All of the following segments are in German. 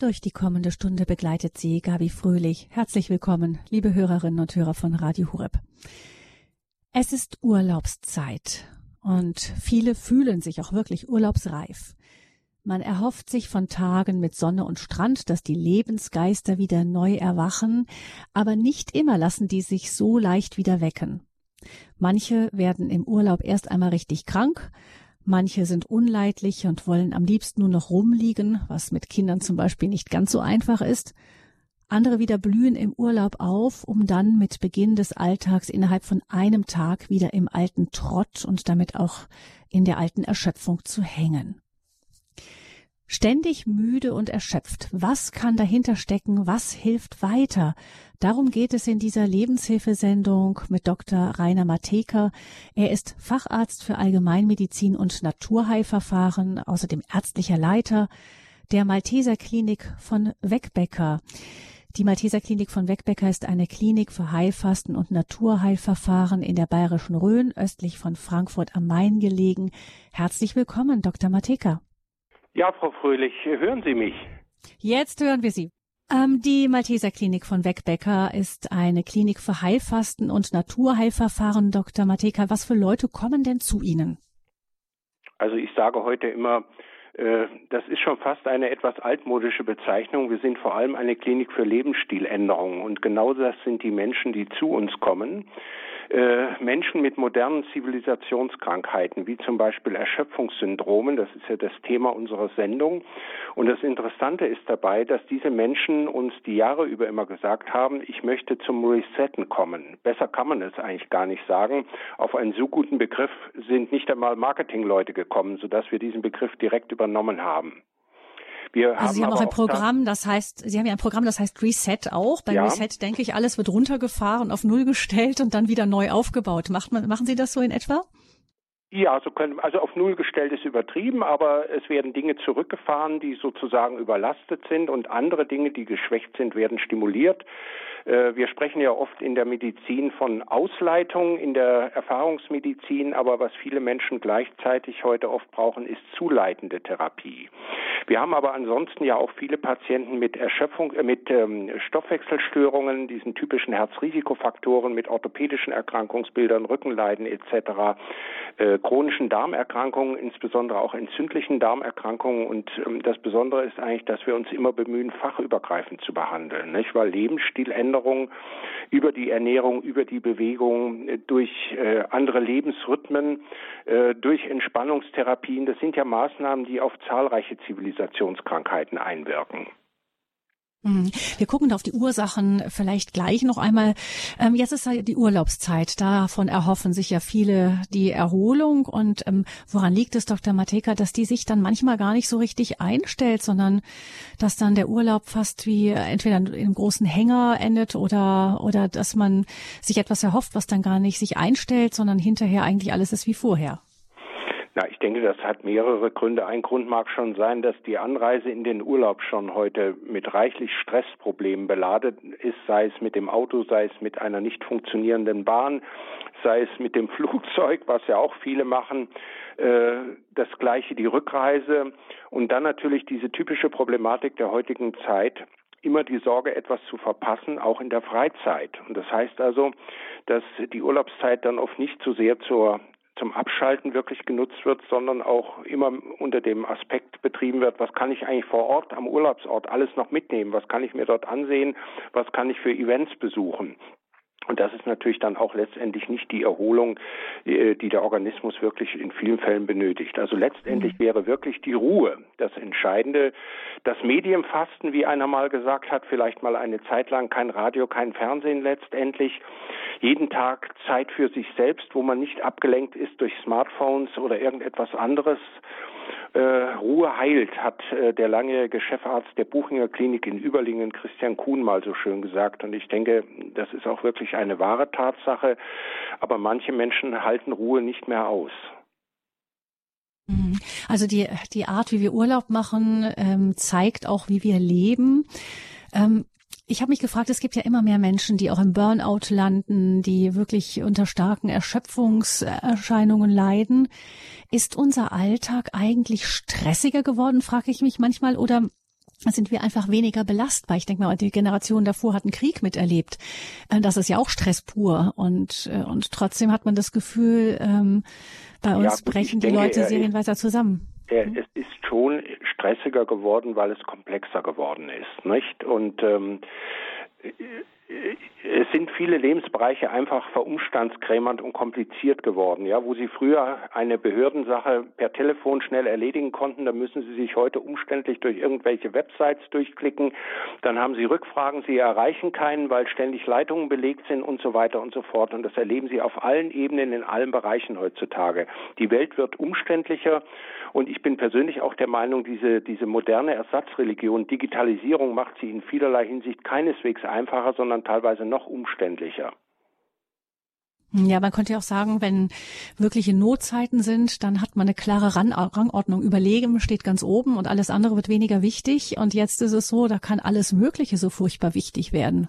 Durch die kommende Stunde begleitet Sie Gabi Fröhlich. Herzlich willkommen, liebe Hörerinnen und Hörer von Radio Horeb. Es ist Urlaubszeit und viele fühlen sich auch wirklich urlaubsreif. Man erhofft sich von Tagen mit Sonne und Strand, dass die Lebensgeister wieder neu erwachen, aber nicht immer lassen die sich so leicht wieder wecken. Manche werden im Urlaub erst einmal richtig krank. Manche sind unleidlich und wollen am liebsten nur noch rumliegen, was mit Kindern zum Beispiel nicht ganz so einfach ist. Andere wieder blühen im Urlaub auf, um dann mit Beginn des Alltags innerhalb von einem Tag wieder im alten Trott und damit auch in der alten Erschöpfung zu hängen. Ständig müde und erschöpft. Was kann dahinter stecken? Was hilft weiter? Darum geht es in dieser Lebenshilfesendung mit Dr. Rainer Matejka. Er ist Facharzt für Allgemeinmedizin und Naturheilverfahren, außerdem ärztlicher Leiter der Malteser Klinik von Weckbecker. Die Malteser Klinik von Weckbecker ist eine Klinik für Heilfasten und Naturheilverfahren in der Bayerischen Rhön, östlich von Frankfurt am Main gelegen. Herzlich willkommen, Dr. Matejka. Ja, Frau Fröhlich, hören Sie mich? Jetzt hören wir Sie. Die Malteser Klinik von Weckbecker ist eine Klinik für Heilfasten und Naturheilverfahren. Dr. Matejka, was für Leute kommen denn zu Ihnen? Also ich sage heute immer, das ist schon fast eine etwas altmodische Bezeichnung. Wir sind vor allem eine Klinik für Lebensstiländerungen und genau das sind die Menschen, die zu uns kommen. Menschen mit modernen Zivilisationskrankheiten, wie zum Beispiel Erschöpfungssyndromen, das ist ja das Thema unserer Sendung. Und das Interessante ist dabei, dass diese Menschen uns die Jahre über immer gesagt haben, ich möchte zum Resetten kommen. Besser kann man es eigentlich gar nicht sagen. Auf einen so guten Begriff sind nicht einmal Marketingleute gekommen, sodass wir diesen Begriff direkt übernommen haben. Sie haben ja ein Programm, das heißt Reset auch. Bei Reset denke ich, alles wird runtergefahren, auf Null gestellt und dann wieder neu aufgebaut. Machen Sie das so in etwa? Ja, also auf Null gestellt ist übertrieben, aber es werden Dinge zurückgefahren, die sozusagen überlastet sind und andere Dinge, die geschwächt sind, werden stimuliert. Wir sprechen ja oft in der Medizin von Ausleitung, in der Erfahrungsmedizin, aber was viele Menschen gleichzeitig heute oft brauchen, ist zuleitende Therapie. Wir haben aber ansonsten ja auch viele Patienten mit Erschöpfung, mit Stoffwechselstörungen, diesen typischen Herzrisikofaktoren, mit orthopädischen Erkrankungsbildern, Rückenleiden etc., chronischen Darmerkrankungen, insbesondere auch entzündlichen Darmerkrankungen. Und das Besondere ist eigentlich, dass wir uns immer bemühen, fachübergreifend zu behandeln, nicht? Weil Lebensstiländerungen über die Ernährung, über die Bewegung, durch andere Lebensrhythmen, durch Entspannungstherapien, das sind ja Maßnahmen, die auf zahlreiche Zivilisationskrankheiten einwirken. Wir gucken auf die Ursachen vielleicht gleich noch einmal. Jetzt ist die Urlaubszeit. Davon erhoffen sich ja viele die Erholung. Und woran liegt es, Dr. Matejka, dass die sich dann manchmal gar nicht so richtig einstellt, sondern dass dann der Urlaub fast wie entweder in einem großen Hänger endet oder dass man sich etwas erhofft, was dann gar nicht sich einstellt, sondern hinterher eigentlich alles ist wie vorher? Na, ich denke, das hat mehrere Gründe. Ein Grund mag schon sein, dass die Anreise in den Urlaub schon heute mit reichlich Stressproblemen beladen ist, sei es mit dem Auto, sei es mit einer nicht funktionierenden Bahn, sei es mit dem Flugzeug, was ja auch viele machen, das Gleiche die Rückreise und dann natürlich diese typische Problematik der heutigen Zeit, immer die Sorge, etwas zu verpassen, auch in der Freizeit. Und das heißt also, dass die Urlaubszeit dann oft nicht so sehr zum Abschalten wirklich genutzt wird, sondern auch immer unter dem Aspekt betrieben wird, was kann ich eigentlich vor Ort am Urlaubsort alles noch mitnehmen, was kann ich mir dort ansehen, was kann ich für Events besuchen. Und das ist natürlich dann auch letztendlich nicht die Erholung, die der Organismus wirklich in vielen Fällen benötigt. Also letztendlich wäre wirklich die Ruhe das Entscheidende. Das Medienfasten, wie einer mal gesagt hat, vielleicht mal eine Zeit lang kein Radio, kein Fernsehen letztendlich. Jeden Tag Zeit für sich selbst, wo man nicht abgelenkt ist durch Smartphones oder irgendetwas anderes. Ruhe heilt, hat der langjährige Chefarzt der Buchinger Klinik in Überlingen, Christian Kuhn, mal so schön gesagt. Und ich denke, das ist auch wirklich eine wahre Tatsache. Aber manche Menschen halten Ruhe nicht mehr aus. Also die Art, wie wir Urlaub machen, zeigt auch, wie wir leben. Ich habe mich gefragt, es gibt ja immer mehr Menschen, die auch im Burnout landen, die wirklich unter starken Erschöpfungserscheinungen leiden. Ist unser Alltag eigentlich stressiger geworden, frage ich mich manchmal, oder sind wir einfach weniger belastbar. Ich denke mal, die Generation davor hat einen Krieg miterlebt. Das ist ja auch Stress pur. Und trotzdem hat man das Gefühl, bei uns brechen die Leute serienweise zusammen. Es ist schon stressiger geworden, weil es komplexer geworden ist, nicht? Und es sind viele Lebensbereiche einfach verumstandskrämernd und kompliziert geworden. Ja, wo Sie früher eine Behördensache per Telefon schnell erledigen konnten, da müssen Sie sich heute umständlich durch irgendwelche Websites durchklicken. Dann haben Sie Rückfragen, Sie erreichen keinen, weil ständig Leitungen belegt sind und so weiter und so fort. Und das erleben Sie auf allen Ebenen, in allen Bereichen heutzutage. Die Welt wird umständlicher und ich bin persönlich auch der Meinung, diese moderne Ersatzreligion, Digitalisierung, macht sie in vielerlei Hinsicht keineswegs einfacher, sondern teilweise noch umständlicher. Ja, man könnte ja auch sagen, wenn wirkliche Notzeiten sind, dann hat man eine klare Rangordnung. Überleben steht ganz oben und alles andere wird weniger wichtig. Und jetzt ist es so, da kann alles Mögliche so furchtbar wichtig werden.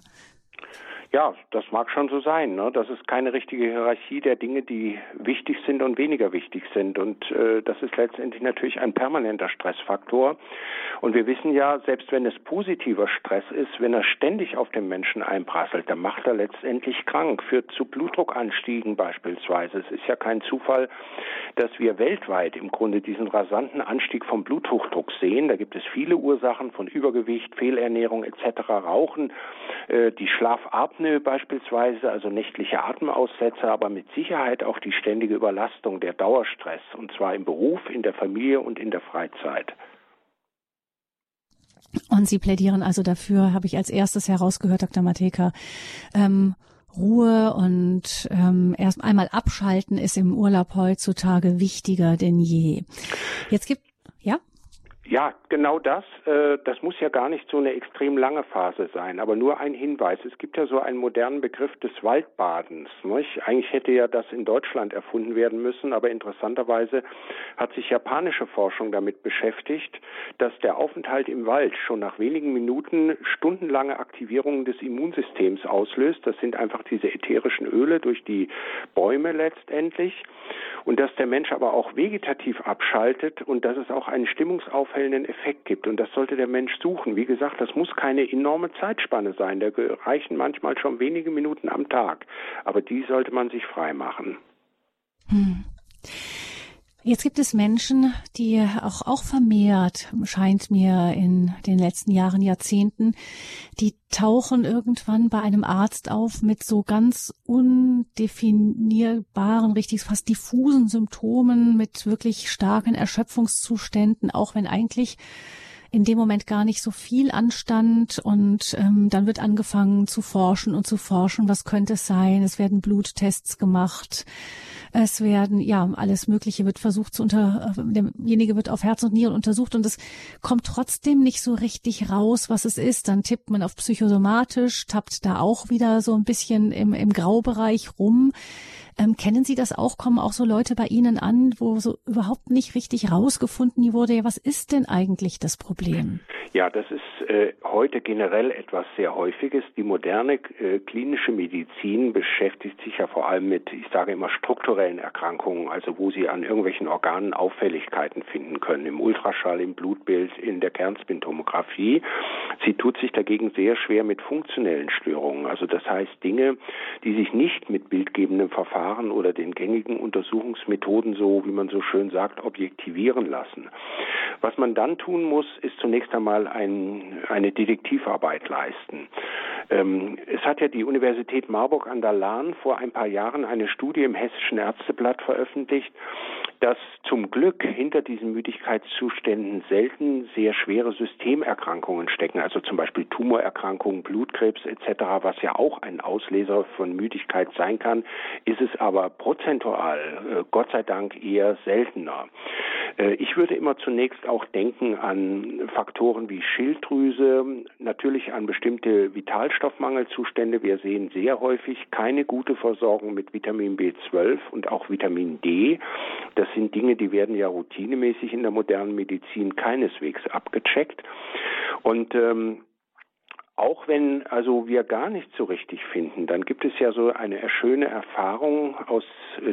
Ja, das mag schon so sein, ne? Das ist keine richtige Hierarchie der Dinge, die wichtig sind und weniger wichtig sind. Und das ist letztendlich natürlich ein permanenter Stressfaktor. Und wir wissen ja, selbst wenn es positiver Stress ist, wenn er ständig auf den Menschen einprasselt, dann macht er letztendlich krank, führt zu Blutdruckanstiegen beispielsweise. Es ist ja kein Zufall, dass wir weltweit im Grunde diesen rasanten Anstieg vom Bluthochdruck sehen. Da gibt es viele Ursachen von Übergewicht, Fehlernährung etc., Rauchen, die Schlafapnoe beispielsweise, also nächtliche Atemaussetzer, aber mit Sicherheit auch die ständige Überlastung, der Dauerstress, und zwar im Beruf, in der Familie und in der Freizeit. Und Sie plädieren also dafür, habe ich als erstes herausgehört, Dr. Matejka, Ruhe und erst einmal abschalten ist im Urlaub heutzutage wichtiger denn je. Jetzt gibt ja? Ja, genau das. Das muss ja gar nicht so eine extrem lange Phase sein, aber nur ein Hinweis. Es gibt ja so einen modernen Begriff des Waldbadens, nicht? Eigentlich hätte ja das in Deutschland erfunden werden müssen, aber interessanterweise hat sich japanische Forschung damit beschäftigt, dass der Aufenthalt im Wald schon nach wenigen Minuten stundenlange Aktivierungen des Immunsystems auslöst. Das sind einfach diese ätherischen Öle durch die Bäume letztendlich. Und dass der Mensch aber auch vegetativ abschaltet und dass es auch einen stimmungsaufhellenden Effekt gibt. Und das sollte der Mensch suchen. Wie gesagt, das muss keine enorme Zeitspanne sein. Da reichen manchmal schon wenige Minuten am Tag. Aber die sollte man sich freimachen. Jetzt gibt es Menschen, die auch vermehrt, scheint mir in den letzten Jahren, Jahrzehnten, die tauchen irgendwann bei einem Arzt auf mit so ganz undefinierbaren, richtig fast diffusen Symptomen, mit wirklich starken Erschöpfungszuständen, auch wenn eigentlich in dem Moment gar nicht so viel anstand, und dann wird angefangen zu forschen, was könnte es sein, es werden Bluttests gemacht, es werden, alles Mögliche wird versucht derjenige wird auf Herz und Nieren untersucht und es kommt trotzdem nicht so richtig raus, was es ist, dann tippt man auf psychosomatisch, tappt da auch wieder so ein bisschen im Graubereich rum. Kennen Sie das auch? Kommen auch so Leute bei Ihnen an, wo so überhaupt nicht richtig rausgefunden wurde, was ist denn eigentlich das Problem? Ja, das ist heute generell etwas sehr Häufiges. Die moderne klinische Medizin beschäftigt sich ja vor allem mit, ich sage immer, strukturellen Erkrankungen, also wo Sie an irgendwelchen Organen Auffälligkeiten finden können, im Ultraschall, im Blutbild, in der Kernspintomographie. Sie tut sich dagegen sehr schwer mit funktionellen Störungen, also das heißt Dinge, die sich nicht mit bildgebendem Verfahren oder den gängigen Untersuchungsmethoden, so wie man so schön sagt, objektivieren lassen. Was man dann tun muss, ist zunächst einmal eine Detektivarbeit leisten. Es hat ja die Universität Marburg an der Lahn vor ein paar Jahren eine Studie im Hessischen Ärzteblatt veröffentlicht, dass zum Glück hinter diesen Müdigkeitszuständen selten sehr schwere Systemerkrankungen stecken, also zum Beispiel Tumorerkrankungen, Blutkrebs etc., was ja auch ein Auslöser von Müdigkeit sein kann, ist es aber prozentual, Gott sei Dank, eher seltener. Ich würde immer zunächst auch denken an Faktoren wie Schilddrüse, natürlich an bestimmte Vitalstoffmangelzustände. Wir sehen sehr häufig keine gute Versorgung mit Vitamin B12 und auch Vitamin D. Das sind Dinge, die werden ja routinemäßig in der modernen Medizin keineswegs abgecheckt. Und Auch wenn also wir gar nichts so richtig finden, dann gibt es ja so eine schöne Erfahrung,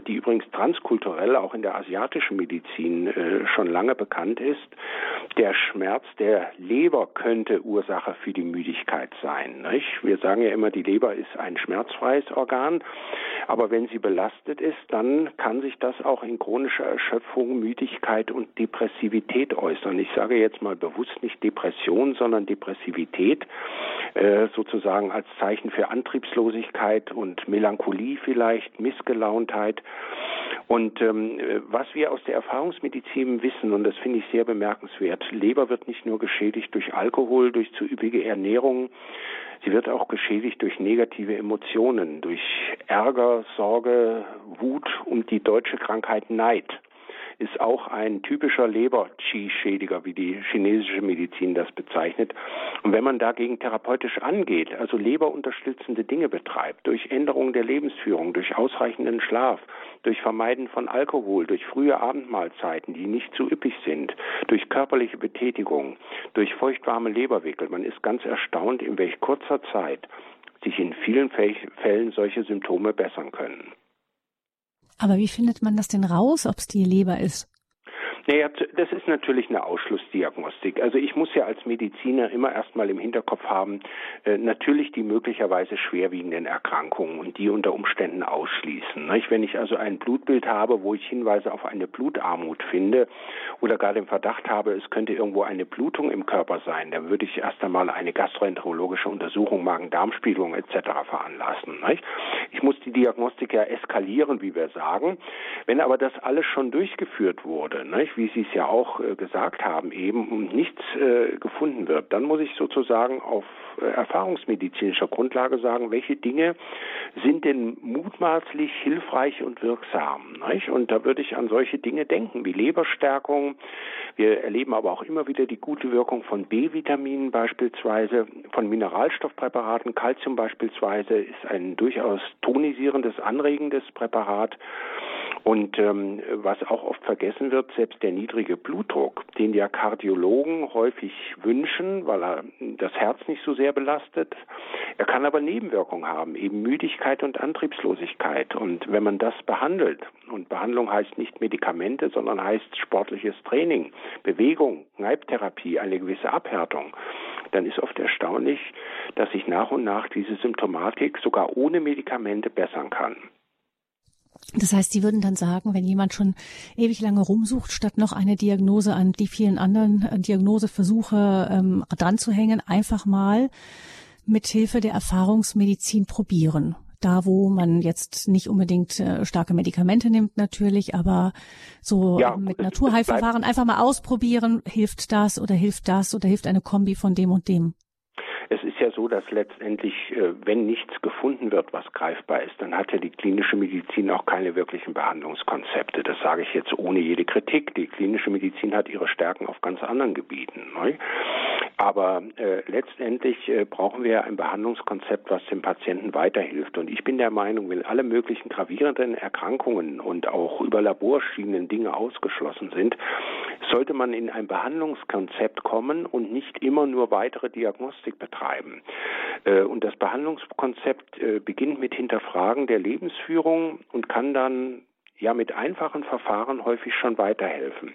die übrigens transkulturell auch in der asiatischen Medizin schon lange bekannt ist. Der Schmerz der Leber könnte Ursache für die Müdigkeit sein, nicht? Wir sagen ja immer, die Leber ist ein schmerzfreies Organ, aber wenn sie belastet ist, dann kann sich das auch in chronischer Erschöpfung, Müdigkeit und Depressivität äußern. Ich sage jetzt mal bewusst nicht Depression, sondern Depressivität, sozusagen als Zeichen für Antriebslosigkeit und Melancholie vielleicht, Missgelauntheit. Und was wir aus der Erfahrungsmedizin wissen, und das finde ich sehr bemerkenswert, Leber wird nicht nur geschädigt durch Alkohol, durch zu üppige Ernährung, sie wird auch geschädigt durch negative Emotionen, durch Ärger, Sorge, Wut und die deutsche Krankheit Neid. Ist auch ein typischer Leber-Qi-Schädiger, wie die chinesische Medizin das bezeichnet. Und wenn man dagegen therapeutisch angeht, also leberunterstützende Dinge betreibt, durch Änderung der Lebensführung, durch ausreichenden Schlaf, durch Vermeiden von Alkohol, durch frühe Abendmahlzeiten, die nicht zu üppig sind, durch körperliche Betätigung, durch feuchtwarme Leberwickel, man ist ganz erstaunt, in welch kurzer Zeit sich in vielen Fällen solche Symptome bessern können. Aber wie findet man das denn raus, ob es die Leber ist? Naja, das ist natürlich eine Ausschlussdiagnostik. Also ich muss ja als Mediziner immer erstmal im Hinterkopf haben, natürlich die möglicherweise schwerwiegenden Erkrankungen und die unter Umständen ausschließen. Nicht? Wenn ich also ein Blutbild habe, wo ich Hinweise auf eine Blutarmut finde oder gar den Verdacht habe, es könnte irgendwo eine Blutung im Körper sein, dann würde ich erst einmal eine gastroenterologische Untersuchung, Magen-Darm-Spiegelung etc. veranlassen. Nicht? Ich muss die Diagnostik ja eskalieren, wie wir sagen. Wenn aber das alles schon durchgeführt wurde, nicht? Wie Sie es ja auch gesagt haben eben, und nichts gefunden wird, dann muss ich sozusagen auf erfahrungsmedizinischer Grundlage sagen, welche Dinge sind denn mutmaßlich hilfreich und wirksam, nicht? Und da würde ich an solche Dinge denken, wie Leberstärkung. Wir erleben aber auch immer wieder die gute Wirkung von B-Vitaminen beispielsweise, von Mineralstoffpräparaten. Calcium beispielsweise ist ein durchaus tonisierendes, anregendes Präparat. Und was auch oft vergessen wird, selbst der niedrige Blutdruck, den ja Kardiologen häufig wünschen, weil er das Herz nicht so sehr belastet, er kann aber Nebenwirkungen haben, eben Müdigkeit und Antriebslosigkeit. Und wenn man das behandelt, und Behandlung heißt nicht Medikamente, sondern heißt sportliches Training, Bewegung, Kneiptherapie, eine gewisse Abhärtung, dann ist oft erstaunlich, dass sich nach und nach diese Symptomatik sogar ohne Medikamente bessern kann. Das heißt, Sie würden dann sagen, wenn jemand schon ewig lange rumsucht, statt noch eine Diagnose an die vielen anderen Diagnoseversuche dran zu hängen, einfach mal mit Hilfe der Erfahrungsmedizin probieren. Da, wo man jetzt nicht unbedingt starke Medikamente nimmt natürlich, aber so ja, mit Naturheilverfahren einfach mal ausprobieren, hilft das oder hilft das oder hilft eine Kombi von dem und dem. Es ist ja so, dass letztendlich, wenn nichts gefunden wird, was greifbar ist, dann hat ja die klinische Medizin auch keine wirklichen Behandlungskonzepte. Das sage ich jetzt ohne jede Kritik. Die klinische Medizin hat ihre Stärken auf ganz anderen Gebieten. Ne? Aber letztendlich brauchen wir ein Behandlungskonzept, was dem Patienten weiterhilft. Und ich bin der Meinung, wenn alle möglichen gravierenden Erkrankungen und auch über Labor schienenden Dinge ausgeschlossen sind, sollte man in ein Behandlungskonzept kommen und nicht immer nur weitere Diagnostik betreiben. Und das Behandlungskonzept beginnt mit Hinterfragen der Lebensführung und kann dann ja mit einfachen Verfahren häufig schon weiterhelfen.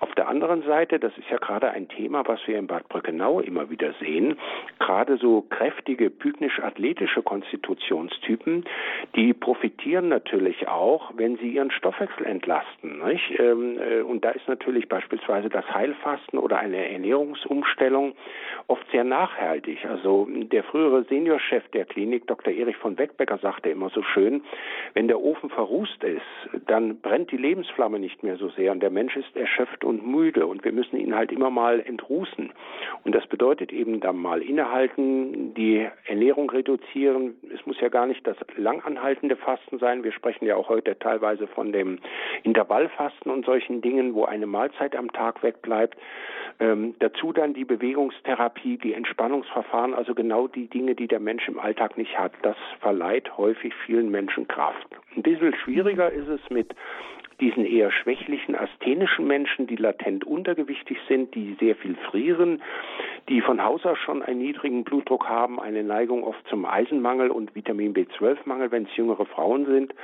Auf der anderen Seite, das ist ja gerade ein Thema, was wir in Bad Brückenau immer wieder sehen, gerade so kräftige, pygmisch-athletische Konstitutionstypen, die profitieren natürlich auch, wenn sie ihren Stoffwechsel entlasten, nicht? Und da ist natürlich beispielsweise das Heilfasten oder eine Ernährungsumstellung oft sehr nachhaltig. Also der frühere Seniorchef der Klinik, Dr. Erich von Weckbecker, sagte immer so schön, wenn der Ofen verrußt ist, dann brennt die Lebensflamme nicht mehr so sehr und der Mensch ist erschöpft und müde und wir müssen ihn halt immer mal entrußen. Und das bedeutet eben dann mal innehalten, die Ernährung reduzieren. Es muss ja gar nicht das langanhaltende Fasten sein. Wir sprechen ja auch heute teilweise von dem Intervallfasten und solchen Dingen, wo eine Mahlzeit am Tag wegbleibt. Dazu dann die Bewegungstherapie, die Entspannungsverfahren, also genau die Dinge, die der Mensch im Alltag nicht hat. Das verleiht häufig vielen Menschen Kraft. Ein bisschen schwieriger ist es mit diesen eher schwächlichen asthenischen Menschen, die latent untergewichtig sind, die sehr viel frieren, die von Haus aus schon einen niedrigen Blutdruck haben, eine Neigung oft zum Eisenmangel und Vitamin B12-Mangel, wenn es jüngere Frauen sind.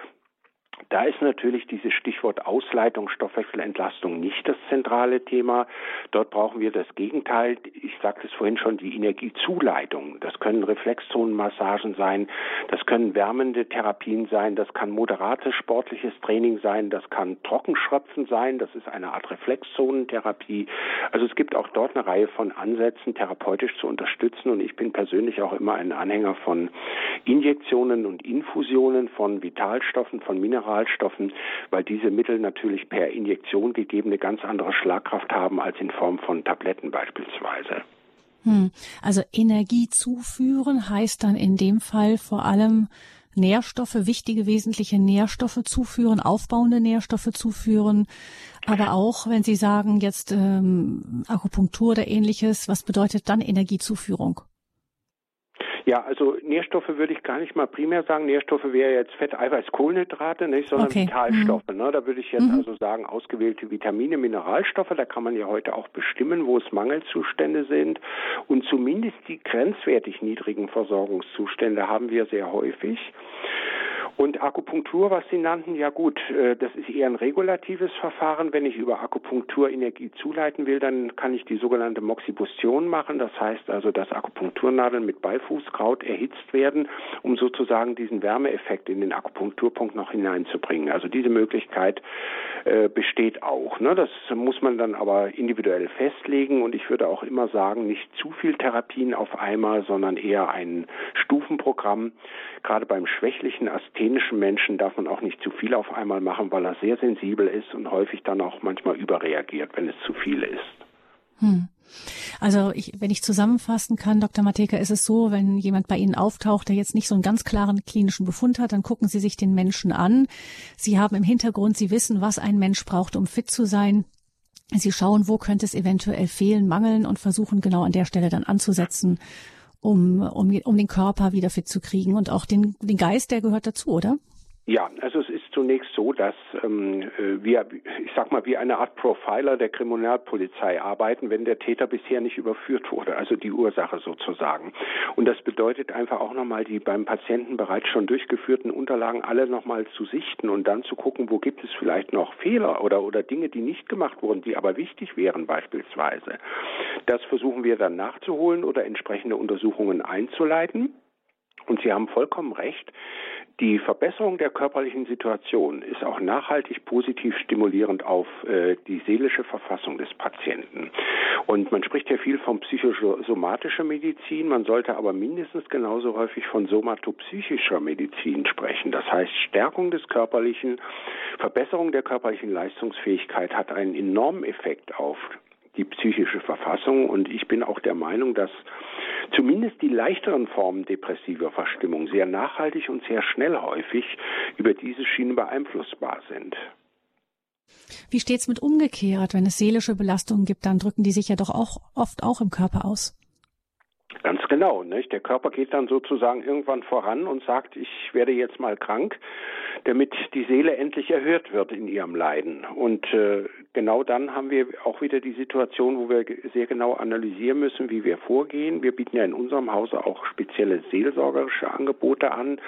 Da ist natürlich dieses Stichwort Ausleitung, Stoffwechselentlastung nicht das zentrale Thema. Dort brauchen wir das Gegenteil. Ich sagte es vorhin schon, die Energiezuleitung. Das können Reflexzonenmassagen sein, das können wärmende Therapien sein, das kann moderates sportliches Training sein, das kann Trockenschröpfen sein, das ist eine Art Reflexzonentherapie. Also es gibt auch dort eine Reihe von Ansätzen, therapeutisch zu unterstützen. Und ich bin persönlich auch immer ein Anhänger von Injektionen und Infusionen, von Vitalstoffen, von Mineralstoffen, weil diese Mittel natürlich per Injektion gegeben eine ganz andere Schlagkraft haben als in Form von Tabletten beispielsweise. Also Energie zuführen heißt dann in dem Fall vor allem Nährstoffe, wichtige, wesentliche Nährstoffe zuführen, aufbauende Nährstoffe zuführen, aber auch, wenn Sie sagen jetzt Akupunktur oder Ähnliches, was bedeutet dann Energiezuführung? Ja, also Nährstoffe würde ich gar nicht mal primär sagen. Nährstoffe wäre jetzt Fett, Eiweiß, Kohlenhydrate, nicht, sondern Vitalstoffe. Ne? Da würde ich jetzt also sagen, ausgewählte Vitamine, Mineralstoffe, da kann man ja heute auch bestimmen, wo es Mangelzustände sind. Und zumindest die grenzwertig niedrigen Versorgungszustände haben wir sehr häufig. Und Akupunktur, was Sie nannten, ja gut, das ist eher ein regulatives Verfahren. Wenn ich über Akupunktur Energie zuleiten will, dann kann ich die sogenannte Moxibustion machen. Das heißt also, dass Akupunkturnadeln mit Beifußkraut erhitzt werden, um sozusagen diesen Wärmeeffekt in den Akupunkturpunkt noch hineinzubringen. Also diese Möglichkeit besteht auch. Ne? Das muss man dann aber individuell festlegen. Und ich würde auch immer sagen, nicht zu viel Therapien auf einmal, sondern eher ein Stufenprogramm. Gerade beim schwächlichen Asthma Menschen darf man auch nicht zu viel auf einmal machen, weil er sehr sensibel ist und häufig dann auch manchmal überreagiert, wenn es zu viel ist. Also wenn ich zusammenfassen kann, Dr. Matejka, ist es so, wenn jemand bei Ihnen auftaucht, der jetzt nicht so einen ganz klaren klinischen Befund hat, dann gucken Sie sich den Menschen an. Sie haben im Hintergrund, Sie wissen, was ein Mensch braucht, um fit zu sein. Sie schauen, wo könnte es eventuell fehlen, mangeln und versuchen genau an der Stelle dann anzusetzen, um den Körper wieder fit zu kriegen und auch den Geist, der gehört dazu, oder? Ja, also es ist zunächst so, dass wir wie eine Art Profiler der Kriminalpolizei arbeiten, wenn der Täter bisher nicht überführt wurde, also die Ursache sozusagen. Und das bedeutet einfach auch nochmal, die beim Patienten bereits schon durchgeführten Unterlagen alle nochmal zu sichten und dann zu gucken, wo gibt es vielleicht noch Fehler oder Dinge, die nicht gemacht wurden, die aber wichtig wären beispielsweise. Das versuchen wir dann nachzuholen oder entsprechende Untersuchungen einzuleiten. Und Sie haben vollkommen recht, die Verbesserung der körperlichen Situation ist auch nachhaltig positiv stimulierend auf die seelische Verfassung des Patienten. Und man spricht ja viel von psychosomatischer Medizin, man sollte aber mindestens genauso häufig von somatopsychischer Medizin sprechen. Das heißt, Stärkung des Körperlichen, Verbesserung der körperlichen Leistungsfähigkeit hat einen enormen Effekt auf die psychische Verfassung und ich bin auch der Meinung, dass zumindest die leichteren Formen depressiver Verstimmung sehr nachhaltig und sehr schnell häufig über diese Schiene beeinflussbar sind. Wie steht's mit umgekehrt? Wenn es seelische Belastungen gibt, dann drücken die sich ja doch auch oft auch im Körper aus. Ganz genau, nicht? Der Körper geht dann sozusagen irgendwann voran und sagt, ich werde jetzt mal krank, damit die Seele endlich erhört wird in ihrem Leiden. Und genau dann haben wir auch wieder die Situation, wo wir sehr genau analysieren müssen, wie wir vorgehen. Wir bieten ja in unserem Hause auch spezielle seelsorgerische Angebote an,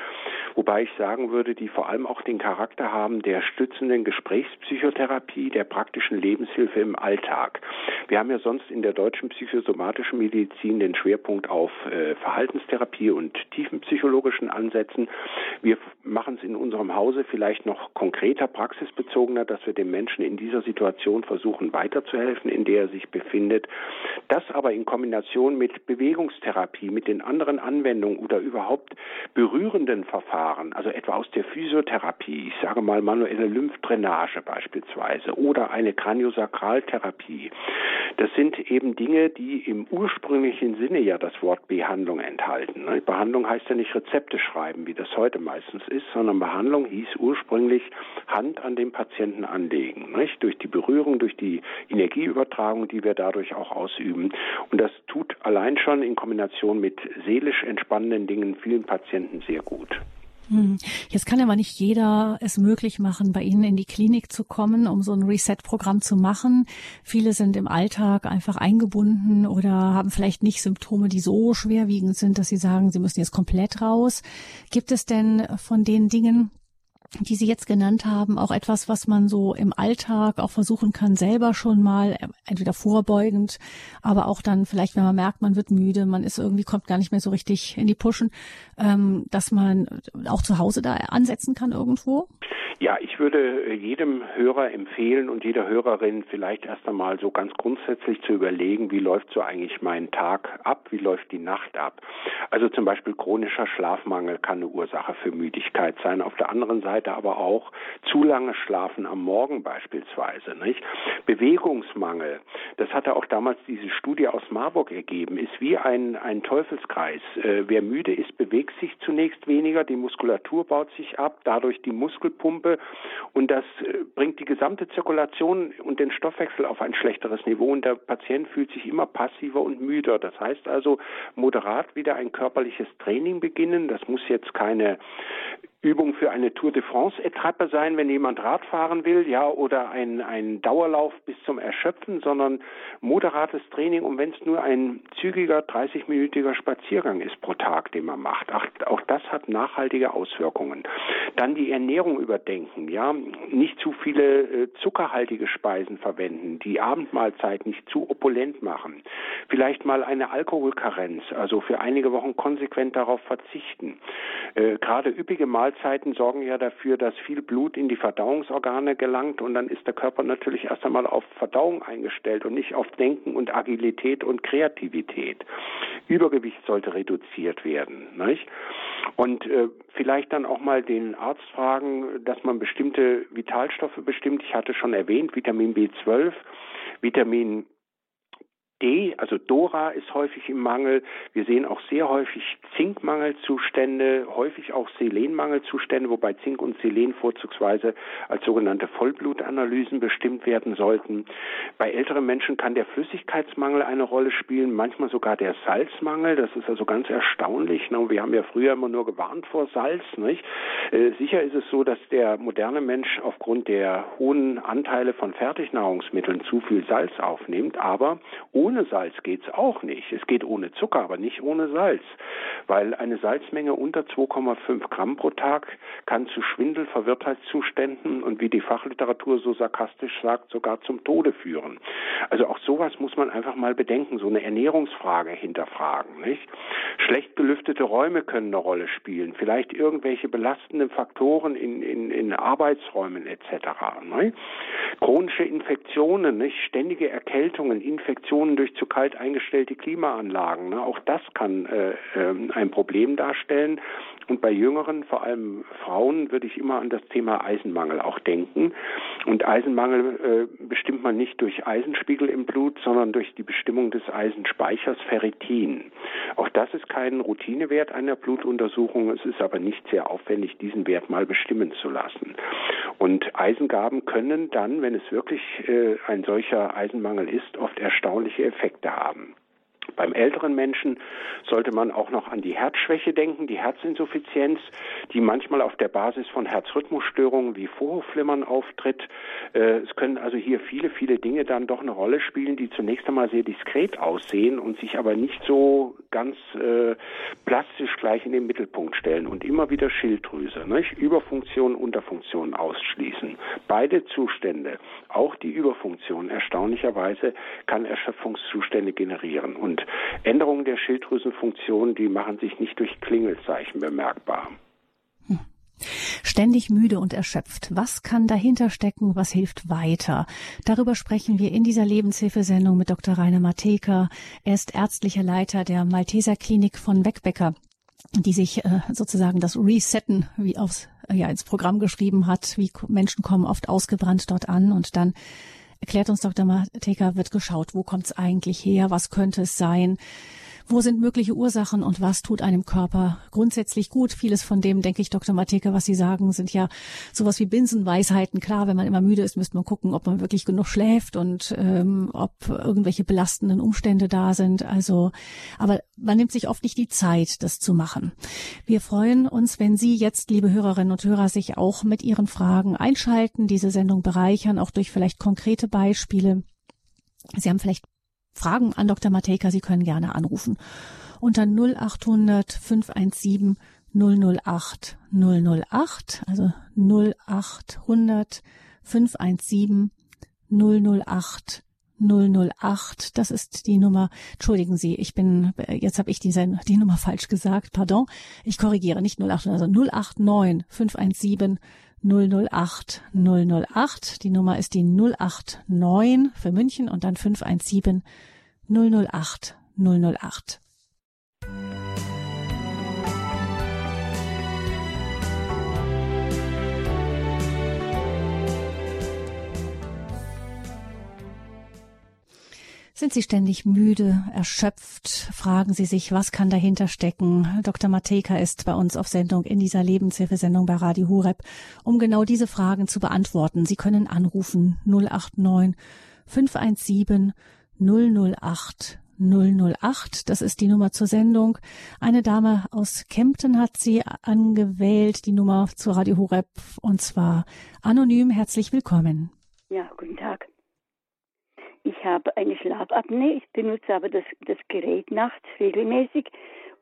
wobei ich sagen würde, die vor allem auch den Charakter haben der stützenden Gesprächspsychotherapie, der praktischen Lebenshilfe im Alltag. Wir haben ja sonst in der deutschen psychosomatischen Medizin den Schwerpunkt auf Verhaltenstherapie und tiefenpsychologischen Ansätzen. Wir machen es in unserem Hause vielleicht noch konkreter, praxisbezogener, dass wir dem Menschen in dieser Situation versuchen, weiterzuhelfen, in der er sich befindet. Das aber in Kombination mit Bewegungstherapie, mit den anderen Anwendungen oder überhaupt berührenden Verfahren, also etwa aus der Physiotherapie, ich sage mal manuelle Lymphdrainage beispielsweise oder eine Kraniosakraltherapie. Das sind eben Dinge, die im ursprünglichen Sinne ja das Wort Behandlung enthalten. Behandlung heißt ja nicht Rezepte schreiben, wie das heute meistens ist, sondern Behandlung hieß ursprünglich Hand an den Patienten anlegen, nicht? Durch die Berührung, durch die Energieübertragung, die wir dadurch auch ausüben. Und das tut allein schon in Kombination mit seelisch entspannenden Dingen vielen Patienten sehr gut. Jetzt kann aber nicht jeder es möglich machen, bei Ihnen in die Klinik zu kommen, um so ein Reset-Programm zu machen. Viele sind im Alltag einfach eingebunden oder haben vielleicht nicht Symptome, die so schwerwiegend sind, dass sie sagen, sie müssen jetzt komplett raus. Gibt es denn von den Dingen, die Sie jetzt genannt haben, auch etwas, was man so im Alltag auch versuchen kann, selber schon mal, entweder vorbeugend, aber auch dann vielleicht, wenn man merkt, man wird müde, man ist irgendwie, kommt gar nicht mehr so richtig in die Puschen, dass man auch zu Hause da ansetzen kann irgendwo? Ja, ich würde jedem Hörer empfehlen und jeder Hörerin vielleicht erst einmal so ganz grundsätzlich zu überlegen, wie läuft so eigentlich mein Tag ab, wie läuft die Nacht ab. Also zum Beispiel chronischer Schlafmangel kann eine Ursache für Müdigkeit sein. Auf der anderen Seite aber auch zu lange Schlafen am Morgen beispielsweise, nicht? Bewegungsmangel, das hatte auch damals diese Studie aus Marburg ergeben, ist wie ein Teufelskreis. Wer müde ist, bewegt sich zunächst weniger, die Muskulatur baut sich ab, dadurch die Muskelpumpe und das bringt die gesamte Zirkulation und den Stoffwechsel auf ein schlechteres Niveau und der Patient fühlt sich immer passiver und müder. Das heißt also, moderat wieder ein körperliches Training beginnen, das muss jetzt keine Übung für eine Tour de France-Etappe sein, wenn jemand Rad fahren will, ja, oder ein Dauerlauf bis zum Erschöpfen, sondern moderates Training und wenn es nur ein zügiger, 30-minütiger Spaziergang ist pro Tag, den man macht. Auch das hat nachhaltige Auswirkungen. Dann die Ernährung überdenken, ja, nicht zu viele zuckerhaltige Speisen verwenden, die Abendmahlzeit nicht zu opulent machen, vielleicht mal eine Alkoholkarenz, also für einige Wochen konsequent darauf verzichten. Gerade üppige Mahlzeiten sorgen ja dafür, dass viel Blut in die Verdauungsorgane gelangt und dann ist der Körper natürlich erst einmal auf Verdauung eingestellt und nicht auf Denken und Agilität und Kreativität. Übergewicht sollte reduziert werden, nicht? Und vielleicht dann auch mal den Arzt fragen, dass man bestimmte Vitalstoffe bestimmt. Ich hatte schon erwähnt, Vitamin B12, Vitamin D, also Dora ist häufig im Mangel. Wir sehen auch sehr häufig Zinkmangelzustände, häufig auch Selenmangelzustände, wobei Zink und Selen vorzugsweise als sogenannte Vollblutanalysen bestimmt werden sollten. Bei älteren Menschen kann der Flüssigkeitsmangel eine Rolle spielen, manchmal sogar der Salzmangel. Das ist also ganz erstaunlich. Wir haben ja früher immer nur gewarnt vor Salz, nicht? Sicher ist es so, dass der moderne Mensch aufgrund der hohen Anteile von Fertignahrungsmitteln zu viel Salz aufnimmt, aber ohne Salz geht's auch nicht. Es geht ohne Zucker, aber nicht ohne Salz, weil eine Salzmenge unter 2,5 Gramm pro Tag kann zu Schwindel, Verwirrtheitszuständen und wie die Fachliteratur so sarkastisch sagt, sogar zum Tode führen. Also auch sowas muss man einfach mal bedenken, so eine Ernährungsfrage hinterfragen, nicht? Schlecht belüftete Räume können eine Rolle spielen, vielleicht irgendwelche belastenden Faktoren in Arbeitsräumen etc., ne? Chronische Infektionen, nicht? Ständige Erkältungen, Infektionen durch zu kalt eingestellte Klimaanlagen, ne? Auch das kann ein Problem darstellen. Und bei Jüngeren, vor allem Frauen, würde ich immer an das Thema Eisenmangel auch denken. Und Eisenmangel bestimmt man nicht durch Eisenspiegel im Blut, sondern durch die Bestimmung des Eisenspeichers Ferritin. Auch das ist kein Routinewert einer Blutuntersuchung. Es ist aber nicht sehr aufwendig, diesen Wert mal bestimmen zu lassen. Und Eisengaben können dann, wenn es wirklich ein solcher Eisenmangel ist, oft erstaunliche Effekte haben. Beim älteren Menschen sollte man auch noch an die Herzschwäche denken, die Herzinsuffizienz, die manchmal auf der Basis von Herzrhythmusstörungen wie Vorhofflimmern auftritt. Es können also hier viele, viele Dinge dann doch eine Rolle spielen, die zunächst einmal sehr diskret aussehen und sich aber nicht so ganz plastisch gleich in den Mittelpunkt stellen. Und immer wieder Schilddrüse, nicht? Überfunktion, Unterfunktion ausschließen. Beide Zustände, auch die Überfunktion erstaunlicherweise, kann Erschöpfungszustände generieren. Und Änderungen der Schilddrüsenfunktion, die machen sich nicht durch Klingelzeichen bemerkbar. Ständig müde und erschöpft. Was kann dahinter stecken? Was hilft weiter? Darüber sprechen wir in dieser Lebenshilfesendung mit Dr. Rainer Matejka. Er ist ärztlicher Leiter der Malteser Klinik von Weckbecker, die sich sozusagen das Resetten wie aufs, ja, ins Programm geschrieben hat. Wie Menschen kommen oft ausgebrannt dort an und dann erklärt uns Dr. Matejka, wird geschaut, wo kommt es eigentlich her, was könnte es sein, Wo sind mögliche Ursachen und was tut einem Körper grundsätzlich gut? Vieles von dem, denke ich, Dr. Matejka, was Sie sagen, sind ja sowas wie Binsenweisheiten. Klar, wenn man immer müde ist, müsste man gucken, ob man wirklich genug schläft und ob irgendwelche belastenden Umstände da sind. Also, aber man nimmt sich oft nicht die Zeit, das zu machen. Wir freuen uns, wenn Sie jetzt, liebe Hörerinnen und Hörer, sich auch mit Ihren Fragen einschalten, diese Sendung bereichern, auch durch vielleicht konkrete Beispiele. Sie haben vielleicht Fragen an Dr. Matejka, Sie können gerne anrufen. Unter 0800 517 008 008, also 0800 517 008 008, das ist die Nummer, entschuldigen Sie, jetzt habe ich die Nummer falsch gesagt, pardon, ich korrigiere, nicht 0800, also 089 517 008 008, die Nummer ist die 089 für München und dann 517 008 008. Sind Sie ständig müde, erschöpft? Fragen Sie sich, was kann dahinter stecken? Dr. Matejka ist bei uns auf Sendung in dieser Lebenshilfesendung bei Radio Horeb, um genau diese Fragen zu beantworten. Sie können anrufen 089 517 008 008. Das ist die Nummer zur Sendung. Eine Dame aus Kempten hat sie angewählt, die Nummer zu Radio Horeb, und zwar anonym. Herzlich willkommen. Ja, guten Tag. Ich habe eine Schlafapnoe, ich benutze aber das Gerät nachts regelmäßig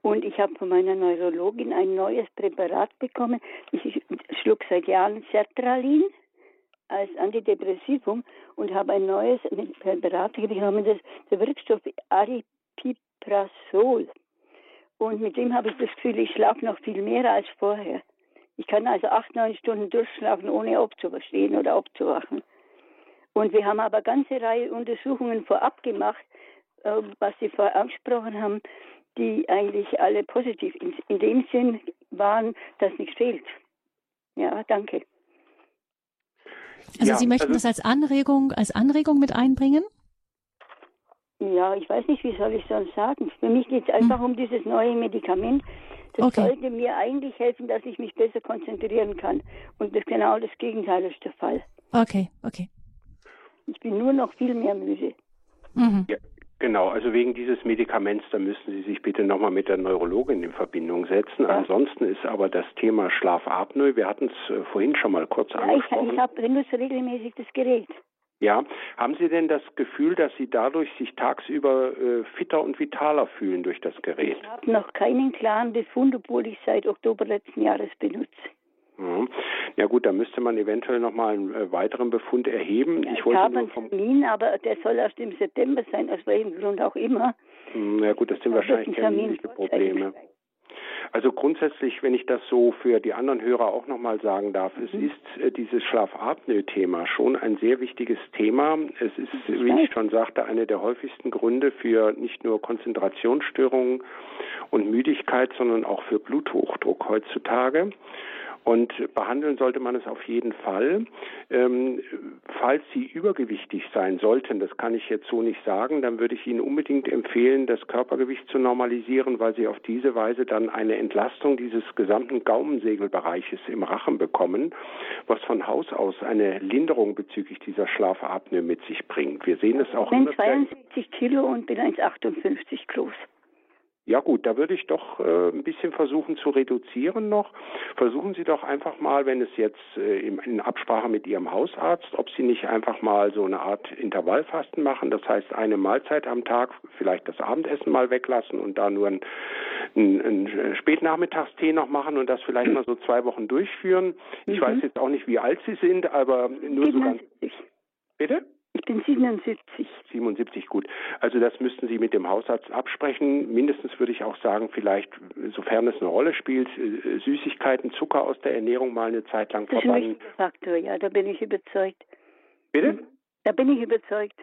und ich habe von meiner Neurologin ein neues Präparat bekommen. Ich schluck seit Jahren Sertralin als Antidepressivum und habe ein neues Präparat bekommen, der Wirkstoff Aripiprazol. Und mit dem habe ich das Gefühl, ich schlafe noch viel mehr als vorher. Ich kann also 8-9 Stunden durchschlafen, ohne aufzustehen oder aufzuwachen. Und wir haben aber eine ganze Reihe Untersuchungen vorab gemacht, was Sie vorher angesprochen haben, die eigentlich alle positiv in dem Sinn waren, dass nichts fehlt. Ja, danke. Also ja, Sie möchten das als Anregung mit einbringen? Ja, ich weiß nicht, wie soll ich sonst sagen. Für mich geht es einfach um dieses neue Medikament. Das sollte mir eigentlich helfen, dass ich mich besser konzentrieren kann. Und genau das Gegenteil ist der Fall. Okay. Ich bin nur noch viel mehr müde. Mhm. Ja, genau, also wegen dieses Medikaments, da müssten Sie sich bitte nochmal mit der Neurologin in Verbindung setzen. Ja. Ansonsten ist aber das Thema Schlafapnoe, wir hatten es vorhin schon mal kurz angesprochen. Ich benutze regelmäßig das Gerät. Ja, haben Sie denn das Gefühl, dass Sie dadurch sich tagsüber fitter und vitaler fühlen durch das Gerät? Ich habe noch keinen klaren Befund, obwohl ich seit Oktober letzten Jahres benutze. Ja gut, da müsste man eventuell nochmal einen weiteren Befund erheben. Ja, ich habe einen Termin, aber der soll erst im September sein, aus welchem Grund auch immer. Ja gut, das sind wahrscheinlich terminliche Probleme. Also grundsätzlich, wenn ich das so für die anderen Hörer auch nochmal sagen darf, es ist dieses Schlafapnoe-Thema schon ein sehr wichtiges Thema. Es ist, wie ich schon sagte, eine der häufigsten Gründe für nicht nur Konzentrationsstörungen und Müdigkeit, sondern auch für Bluthochdruck heutzutage. Und behandeln sollte man es auf jeden Fall. Falls Sie übergewichtig sein sollten, das kann ich jetzt so nicht sagen, dann würde ich Ihnen unbedingt empfehlen, das Körpergewicht zu normalisieren, weil Sie auf diese Weise dann eine Entlastung dieses gesamten Gaumensegelbereiches im Rachen bekommen, was von Haus aus eine Linderung bezüglich dieser Schlafapnoe mit sich bringt. Wir sehen es auch immer. Ich bin 72 Kilo und bin 1,58 groß. Ja gut, da würde ich doch ein bisschen versuchen zu reduzieren noch. Versuchen Sie doch einfach mal, wenn es jetzt in Absprache mit Ihrem Hausarzt, ob Sie nicht einfach mal so eine Art Intervallfasten machen. Das heißt, eine Mahlzeit am Tag, vielleicht das Abendessen mal weglassen und da nur einen Spätnachmittagstee noch machen und das vielleicht mal so 2 Wochen durchführen. Ich weiß jetzt auch nicht, wie alt Sie sind, aber nur so ganz... Bitte? Ich bin 77. 77, gut. Also das müssten Sie mit dem Hausarzt absprechen. Mindestens würde ich auch sagen, vielleicht, sofern es eine Rolle spielt, Süßigkeiten, Zucker aus der Ernährung mal eine Zeit lang verbannen. Das ist ein Faktor, ja, da bin ich überzeugt. Bitte? Da bin ich überzeugt.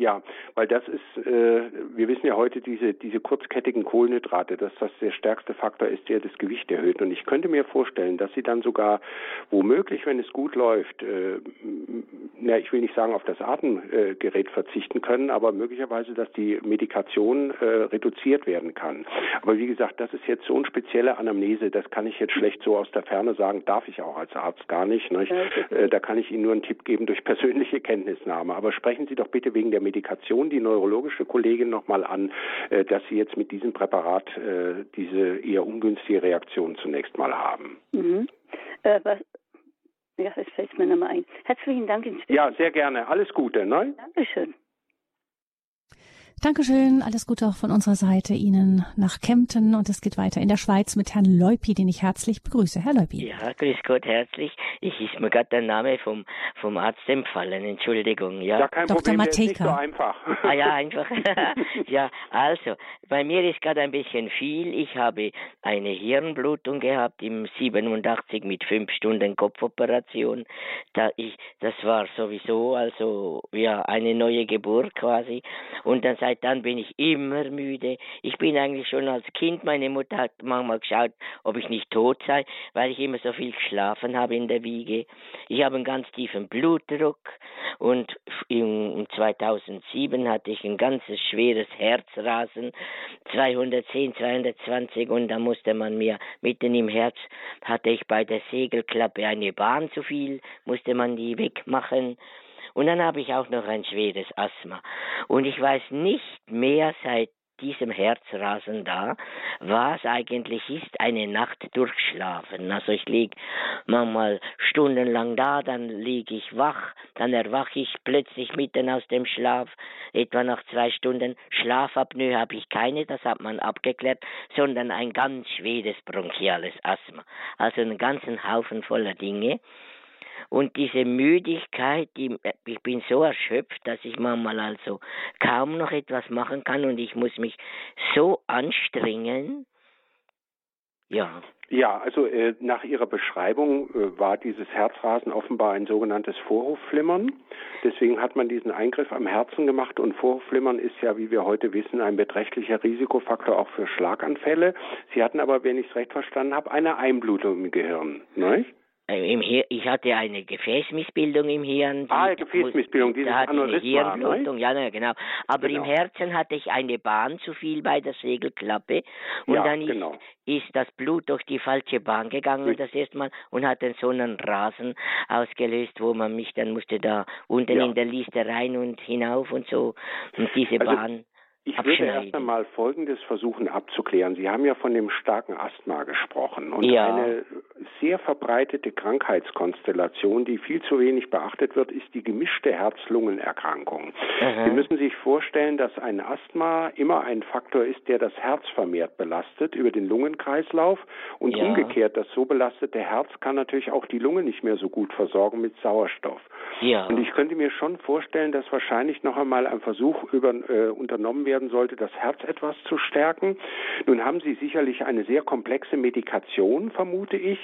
Ja, weil das ist, wir wissen ja heute, diese kurzkettigen Kohlenhydrate, dass das der stärkste Faktor ist, der das Gewicht erhöht. Und ich könnte mir vorstellen, dass sie dann sogar womöglich, wenn es gut läuft, ich will nicht sagen auf das Atemgerät verzichten können, aber möglicherweise, dass die Medikation reduziert werden kann. Aber wie gesagt, das ist jetzt so eine spezielle Anamnese, das kann ich jetzt schlecht so aus der Ferne sagen, darf ich auch als Arzt gar nicht. Ne? Da kann ich Ihnen nur einen Tipp geben durch persönliche Kenntnisnahme. Aber sprechen Sie doch bitte wegen der Medikation, die neurologische Kollegin nochmal an, dass Sie jetzt mit diesem Präparat diese eher ungünstige Reaktion zunächst mal haben. Mhm. Ja, jetzt fällt mir nochmal ein. Herzlichen Dank. Ja, sehr gerne. Alles Gute. Ne? Dankeschön. Dankeschön, alles Gute auch von unserer Seite Ihnen nach Kempten und es geht weiter in der Schweiz mit Herrn Leupi, den ich herzlich begrüße. Herr Leupi. Ja, grüß Gott, herzlich. Ich ist mir gerade der Name vom Arzt entfallen, Entschuldigung. Ja, kein Problem, Dr. Matejka. Ist nicht so einfach. Ah ja, einfach. Ja, also, bei mir ist gerade ein bisschen viel. Ich habe eine Hirnblutung gehabt im 87 mit 5 Stunden Kopfoperation. Das war sowieso, also ja, eine neue Geburt quasi und dann dann bin ich immer müde. Ich bin eigentlich schon als Kind, meine Mutter hat manchmal geschaut, ob ich nicht tot sei, weil ich immer so viel geschlafen habe in der Wiege. Ich habe einen ganz tiefen Blutdruck und 2007 hatte ich ein ganzes schweres Herzrasen, 210, 220 und da musste man mir mitten im Herz, hatte ich bei der Segelklappe eine Bahn zu viel, musste man die wegmachen. Und dann habe ich auch noch ein schweres Asthma. Und ich weiß nicht mehr seit diesem Herzrasen da, was eigentlich ist, eine Nacht durchschlafen. Also ich liege manchmal stundenlang da, dann liege ich wach, dann erwache ich plötzlich mitten aus dem Schlaf, etwa nach 2 Stunden. Schlafapnoe habe ich keine, das hat man abgeklärt, sondern ein ganz schweres bronchiales Asthma. Also einen ganzen Haufen voller Dinge. Und diese Müdigkeit, ich bin so erschöpft, dass ich manchmal also kaum noch etwas machen kann und ich muss mich so anstrengen. Ja. Ja, also nach Ihrer Beschreibung war dieses Herzrasen offenbar ein sogenanntes Vorhofflimmern. Deswegen hat man diesen Eingriff am Herzen gemacht und Vorhofflimmern ist ja, wie wir heute wissen, ein beträchtlicher Risikofaktor auch für Schlaganfälle. Sie hatten aber, wenn ich es recht verstanden habe, eine Einblutung im Gehirn, ne? Ich hatte eine Gefäßmissbildung im Hirn. Gefäßmissbirnung, dieses Aneurysma, ne? Ja, genau. Aber genau. Im Herzen hatte ich eine Bahn zu viel bei der Segelklappe. Und ja, dann ist das Blut durch die falsche Bahn gegangen, das erste Mal, und hat dann so einen Rasen ausgelöst, wo man mich dann musste da unten in der Liste rein und hinauf und so. Und diese Bahn... Ich würde erst einmal Folgendes versuchen abzuklären. Sie haben ja von dem starken Asthma gesprochen und eine sehr verbreitete Krankheitskonstellation, die viel zu wenig beachtet wird, ist die gemischte Herz-Lungen-Erkrankung. Mhm. Sie müssen sich vorstellen, dass ein Asthma immer ein Faktor ist, der das Herz vermehrt belastet über den Lungenkreislauf und umgekehrt, das so belastete Herz kann natürlich auch die Lunge nicht mehr so gut versorgen mit Sauerstoff. Ja. Und ich könnte mir schon vorstellen, dass wahrscheinlich noch einmal ein Versuch unternommen wird, sollte, das Herz etwas zu stärken. Nun haben Sie sicherlich eine sehr komplexe Medikation, vermute ich.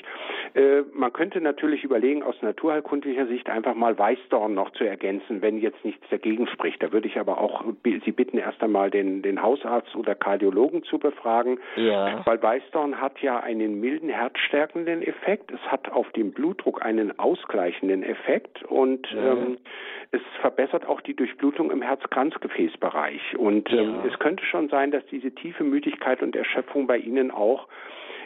Man könnte natürlich überlegen, aus naturheilkundlicher Sicht einfach mal Weißdorn noch zu ergänzen, wenn jetzt nichts dagegen spricht. Da würde ich aber auch Sie bitten, erst einmal den Hausarzt oder Kardiologen zu befragen, weil Weißdorn hat ja einen milden, herzstärkenden Effekt. Es hat auf den Blutdruck einen ausgleichenden Effekt und es verbessert auch die Durchblutung im Herz-Kranzgefäßbereich. Und es könnte schon sein, dass diese tiefe Müdigkeit und Erschöpfung bei Ihnen auch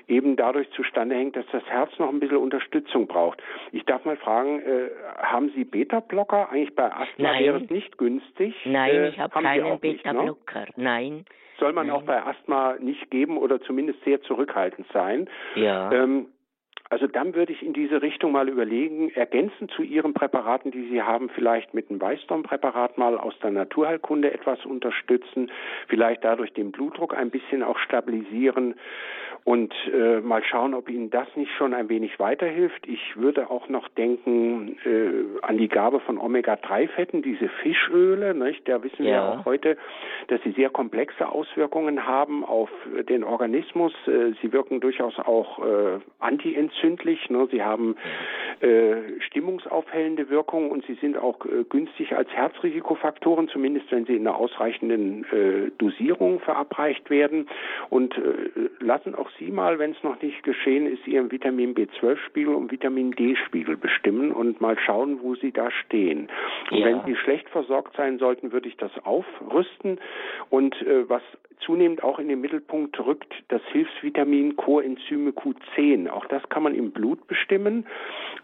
eben dadurch zustande hängt, dass das Herz noch ein bisschen Unterstützung braucht. Ich darf mal fragen, haben Sie Beta-Blocker? Eigentlich bei Asthma wäre es nicht günstig. Nein, ich habe keinen Beta-Blocker. Ne? Nein. Soll man auch bei Asthma nicht geben oder zumindest sehr zurückhaltend sein. Ja. Also dann würde ich in diese Richtung mal überlegen, ergänzend zu Ihren Präparaten, die Sie haben, vielleicht mit einem Weißdorn-Präparat mal aus der Naturheilkunde etwas unterstützen, vielleicht dadurch den Blutdruck ein bisschen auch stabilisieren und mal schauen, ob Ihnen das nicht schon ein wenig weiterhilft. Ich würde auch noch denken an die Gabe von Omega-3-Fetten, diese Fischöle, nicht? Da wissen wir auch heute, dass sie sehr komplexe Auswirkungen haben auf den Organismus. Sie wirken durchaus auch anti-entzündlich. entzündlich, ne? Sie haben stimmungsaufhellende Wirkung und sie sind auch günstig als Herzrisikofaktoren, zumindest wenn sie in einer ausreichenden Dosierung verabreicht werden. Und lassen auch Sie mal, wenn es noch nicht geschehen ist, Ihren Vitamin B12-Spiegel und Vitamin D-Spiegel bestimmen und mal schauen, wo Sie da stehen. Ja. Und wenn Sie schlecht versorgt sein sollten, würde ich das aufrüsten. Und was zunehmend auch in den Mittelpunkt rückt, das Hilfsvitamin Coenzyme Q10. Auch das kann man im Blut bestimmen.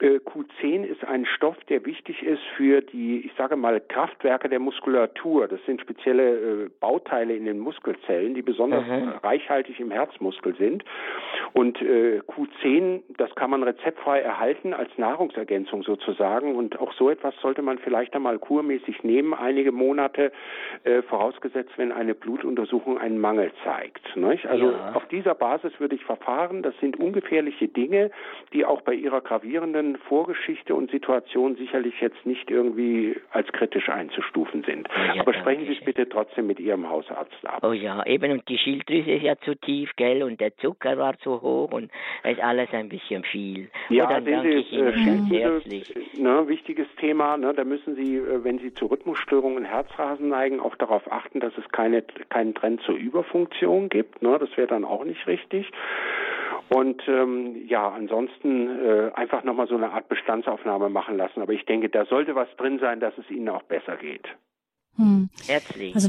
Q10 ist ein Stoff, der wichtig ist für die, ich sage mal, Kraftwerke der Muskulatur. Das sind spezielle Bauteile in den Muskelzellen, die besonders reichhaltig im Herzmuskel sind. Und Q10, das kann man rezeptfrei erhalten, als Nahrungsergänzung sozusagen. Und auch so etwas sollte man vielleicht einmal kurmäßig nehmen, einige Monate, vorausgesetzt, wenn eine Blutuntersuchung einen Mangel zeigt. Nicht? Also auf dieser Basis würde ich verfahren. Das sind ungefährliche Dinge, die auch bei Ihrer gravierenden Vorgeschichte und Situation sicherlich jetzt nicht irgendwie als kritisch einzustufen sind. Ja, aber sprechen Sie es bitte trotzdem mit Ihrem Hausarzt ab. Oh ja, eben, und die Schilddrüse ist ja zu tief, gell, und der Zucker war zu hoch und es ist alles ein bisschen viel. Ja, und dann danke ich Ihnen ganz herzlich. Ne, wichtiges Thema, ne, da müssen Sie, wenn Sie zu Rhythmusstörungen und Herzrasen neigen, auch darauf achten, dass es keinen Trend zur Überfunktion gibt. Ne, das wäre dann auch nicht richtig. Und ansonsten einfach nochmal so eine Art Bestandsaufnahme machen lassen. Aber ich denke, da sollte was drin sein, dass es Ihnen auch besser geht. Herzlich. Also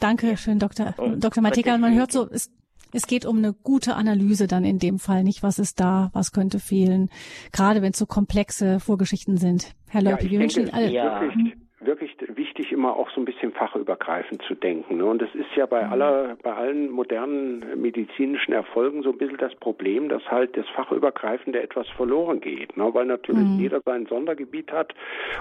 danke schön, Dr. Matejka. Man hört so, es geht um eine gute Analyse dann in dem Fall, nicht was ist da, was könnte fehlen, gerade wenn es so komplexe Vorgeschichten sind. Herr Leupi, wir wünschen Ihnen alle. Ja. Wirklich wichtig, immer auch so ein bisschen fachübergreifend zu denken. Ne? Und das ist ja bei allen modernen medizinischen Erfolgen so ein bisschen das Problem, dass halt das Fachübergreifende etwas verloren geht. Ne? Weil natürlich jeder sein Sondergebiet hat.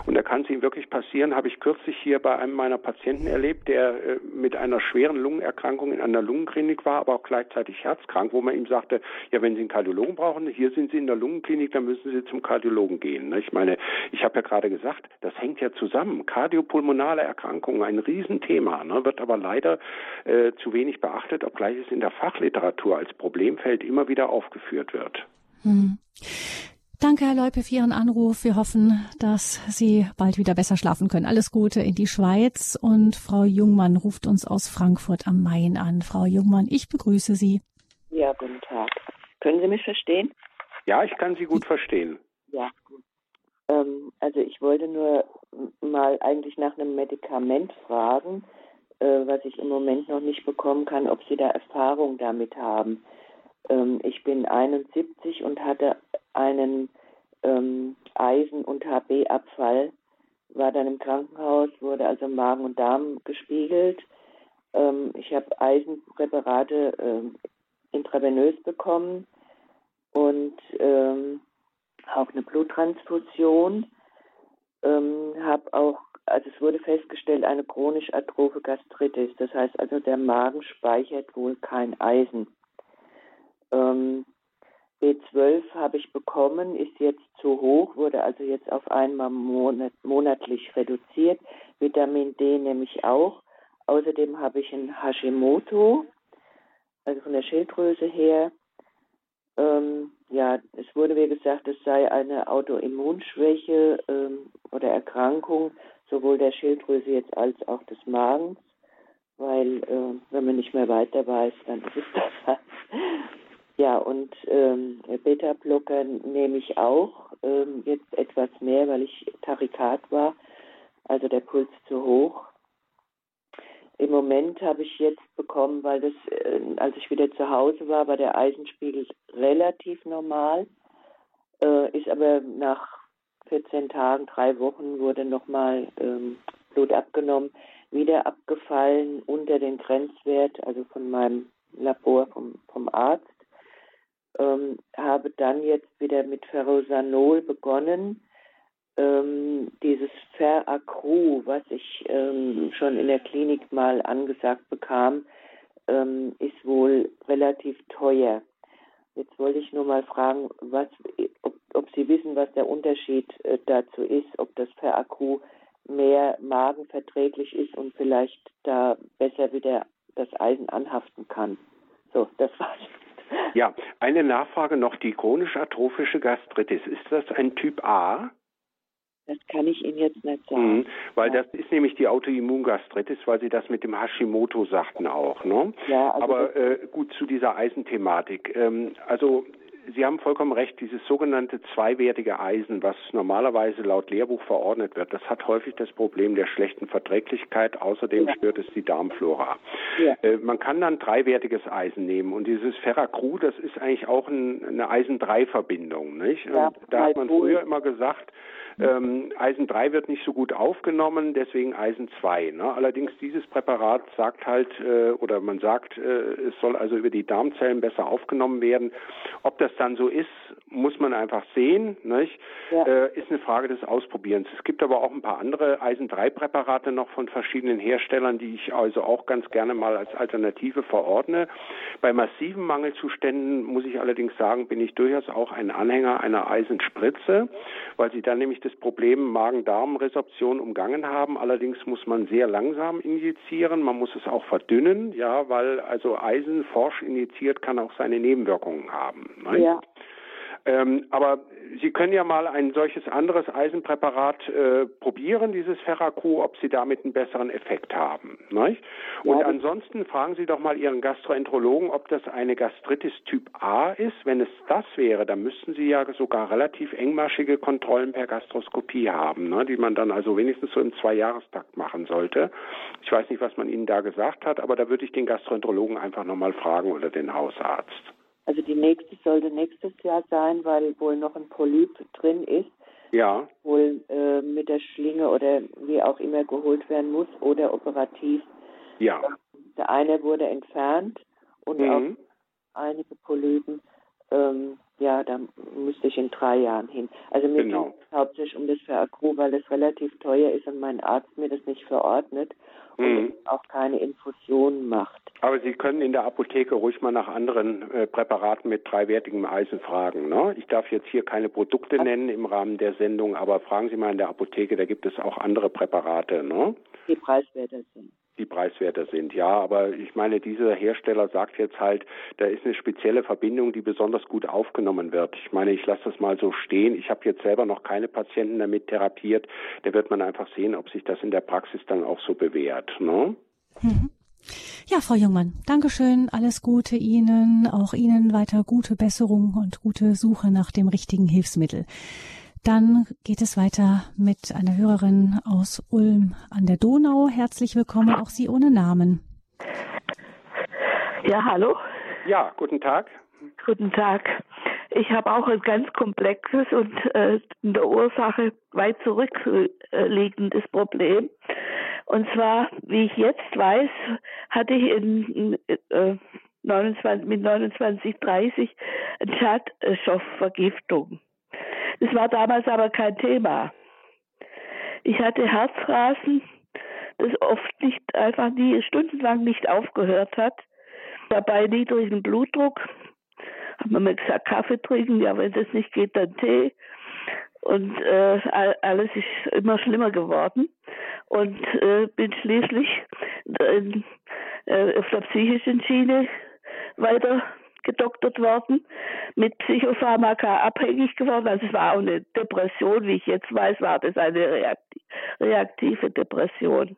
Und da kann es ihm wirklich passieren, habe ich kürzlich hier bei einem meiner Patienten erlebt, der mit einer schweren Lungenerkrankung in einer Lungenklinik war, aber auch gleichzeitig herzkrank, wo man ihm sagte, ja, wenn Sie einen Kardiologen brauchen, hier sind Sie in der Lungenklinik, dann müssen Sie zum Kardiologen gehen. Ne? Ich meine, ich habe ja gerade gesagt, das hängt ja zusammen. Kardiopulmonale Erkrankungen, ein Riesenthema, ne, wird aber leider zu wenig beachtet, obgleich es in der Fachliteratur als Problemfeld immer wieder aufgeführt wird. Danke, Herr Leupi, für Ihren Anruf. Wir hoffen, dass Sie bald wieder besser schlafen können. Alles Gute in die Schweiz. Und Frau Jungmann ruft uns aus Frankfurt am Main an. Frau Jungmann, ich begrüße Sie. Ja, guten Tag. Können Sie mich verstehen? Ja, ich kann Sie gut verstehen. Ja, gut. Also ich wollte nur mal eigentlich nach einem Medikament fragen, was ich im Moment noch nicht bekommen kann, ob Sie da Erfahrung damit haben. Ich bin 71 und hatte einen Eisen- und HB-Abfall, war dann im Krankenhaus, wurde also Magen und Darm gespiegelt. Ich habe Eisenpräparate intravenös bekommen und auch eine Bluttransfusion, es wurde festgestellt, eine chronisch atrophe Gastritis. Das heißt also, der Magen speichert wohl kein Eisen. B12 habe ich bekommen, ist jetzt zu hoch, wurde also jetzt auf einmal monatlich reduziert. Vitamin D nehme ich auch. Außerdem habe ich ein Hashimoto, also von der Schilddrüse her. Es wurde mir gesagt, es sei eine Autoimmunschwäche oder Erkrankung, sowohl der Schilddrüse jetzt als auch des Magens, weil wenn man nicht mehr weiter weiß, dann ist es das halt. Ja, und Beta-Blocker nehme ich auch, jetzt etwas mehr, weil ich Tachykard war, also der Puls zu hoch. Im Moment habe ich jetzt bekommen, weil das, als ich wieder zu Hause war, war der Eisenspiegel relativ normal, ist aber nach 14 Tagen, 3 Wochen wurde nochmal Blut abgenommen, wieder abgefallen unter den Grenzwert, also von meinem Labor, vom Arzt. Habe dann jetzt wieder mit Ferro sanol begonnen. Dieses Ferraccru, was ich schon in der Klinik mal angesagt bekam, ist wohl relativ teuer. Jetzt wollte ich nur mal fragen, ob Sie wissen, was der Unterschied dazu ist, ob das Ferraccru mehr magenverträglich ist und vielleicht da besser wieder das Eisen anhaften kann. So, das war's. Ja, eine Nachfrage noch, die chronisch-atrophische Gastritis, ist das ein Typ A? Das kann ich Ihnen jetzt nicht sagen. Weil das ist nämlich die Autoimmungastritis, weil Sie das mit dem Hashimoto sagten auch, ne? Ja, also aber gut, zu dieser Eisenthematik. Also Sie haben vollkommen recht, dieses sogenannte zweiwertige Eisen, was normalerweise laut Lehrbuch verordnet wird, das hat häufig das Problem der schlechten Verträglichkeit. Außerdem stört es die Darmflora. Ja. Man kann dann dreiwertiges Eisen nehmen. Und dieses Ferraccru, das ist eigentlich auch eine Eisen-3-Verbindung, nicht? Ja, und da hat man früher immer gesagt, Eisen 3 wird nicht so gut aufgenommen, deswegen Eisen 2. Ne? Allerdings dieses Präparat sagt halt, oder man sagt, es soll also über die Darmzellen besser aufgenommen werden. Ob das dann so ist, muss man einfach sehen, nicht? Ja. Ist eine Frage des Ausprobierens. Es gibt aber auch ein paar andere Eisen-3-Präparate noch von verschiedenen Herstellern, die ich also auch ganz gerne mal als Alternative verordne. Bei massiven Mangelzuständen, muss ich allerdings sagen, bin ich durchaus auch ein Anhänger einer Eisenspritze, weil sie dann nämlich das Problem Magen-Darm-Resorption umgangen haben. Allerdings muss man sehr langsam injizieren. Man muss es auch verdünnen, ja, weil also Eisen forsch injiziert kann auch seine Nebenwirkungen haben. Ne? Ja. Aber Sie können ja mal ein solches anderes Eisenpräparat probieren, dieses Ferraccru, ob Sie damit einen besseren Effekt haben. Ne? Und ja, ansonsten fragen Sie doch mal Ihren Gastroenterologen, ob das eine Gastritis Typ A ist. Wenn es das wäre, dann müssten Sie ja sogar relativ engmaschige Kontrollen per Gastroskopie haben, ne? Die man dann also wenigstens so im 2-Jahrestakt machen sollte. Ich weiß nicht, was man Ihnen da gesagt hat, aber da würde ich den Gastroenterologen einfach nochmal fragen oder den Hausarzt. Also die nächste sollte nächstes Jahr sein, weil wohl noch ein Polyp drin ist, ja, wohl mit der Schlinge oder wie auch immer geholt werden muss oder operativ. Ja. Der eine wurde entfernt und auch einige Polypen, da müsste ich in 3 Jahren hin. Also mir ging es hauptsächlich um das Ferraccru, weil das relativ teuer ist und mein Arzt mir das nicht verordnet und auch keine Infusion macht. Aber Sie können in der Apotheke ruhig mal nach anderen Präparaten mit dreiwertigem Eisen fragen, ne? Ich darf jetzt hier keine Produkte nennen im Rahmen der Sendung, aber fragen Sie mal in der Apotheke, da gibt es auch andere Präparate, ne? Die preiswerter sind. Die preiswerter sind, ja, aber ich meine, dieser Hersteller sagt jetzt halt, da ist eine spezielle Verbindung, die besonders gut aufgenommen wird. Ich meine, ich lasse das mal so stehen. Ich habe jetzt selber noch keine Patienten damit therapiert. Da wird man einfach sehen, ob sich das in der Praxis dann auch so bewährt, ne? Mhm. Ja, Frau Jungmann, Dankeschön, alles Gute Ihnen, auch Ihnen weiter gute Besserung und gute Suche nach dem richtigen Hilfsmittel. Dann geht es weiter mit einer Hörerin aus Ulm an der Donau. Herzlich willkommen, auch Sie ohne Namen. Ja, hallo. Ja, guten Tag. Guten Tag. Ich habe auch ein ganz komplexes und in der Ursache weit zurückliegendes Problem. Und zwar, wie ich jetzt weiß, hatte ich mit 29,30 eine Schadstoffvergiftung. Das war damals aber kein Thema. Ich hatte Herzrasen, das oft stundenlang nicht aufgehört hat. Dabei niedrigen Blutdruck. Haben wir mir gesagt, Kaffee trinken, ja, wenn das nicht geht, dann Tee. Und alles ist immer schlimmer geworden. Und bin schließlich auf der psychischen Schiene weiter gedoktert worden, mit Psychopharmaka abhängig geworden. Also es war auch eine Depression, wie ich jetzt weiß, war das eine reaktive Depression.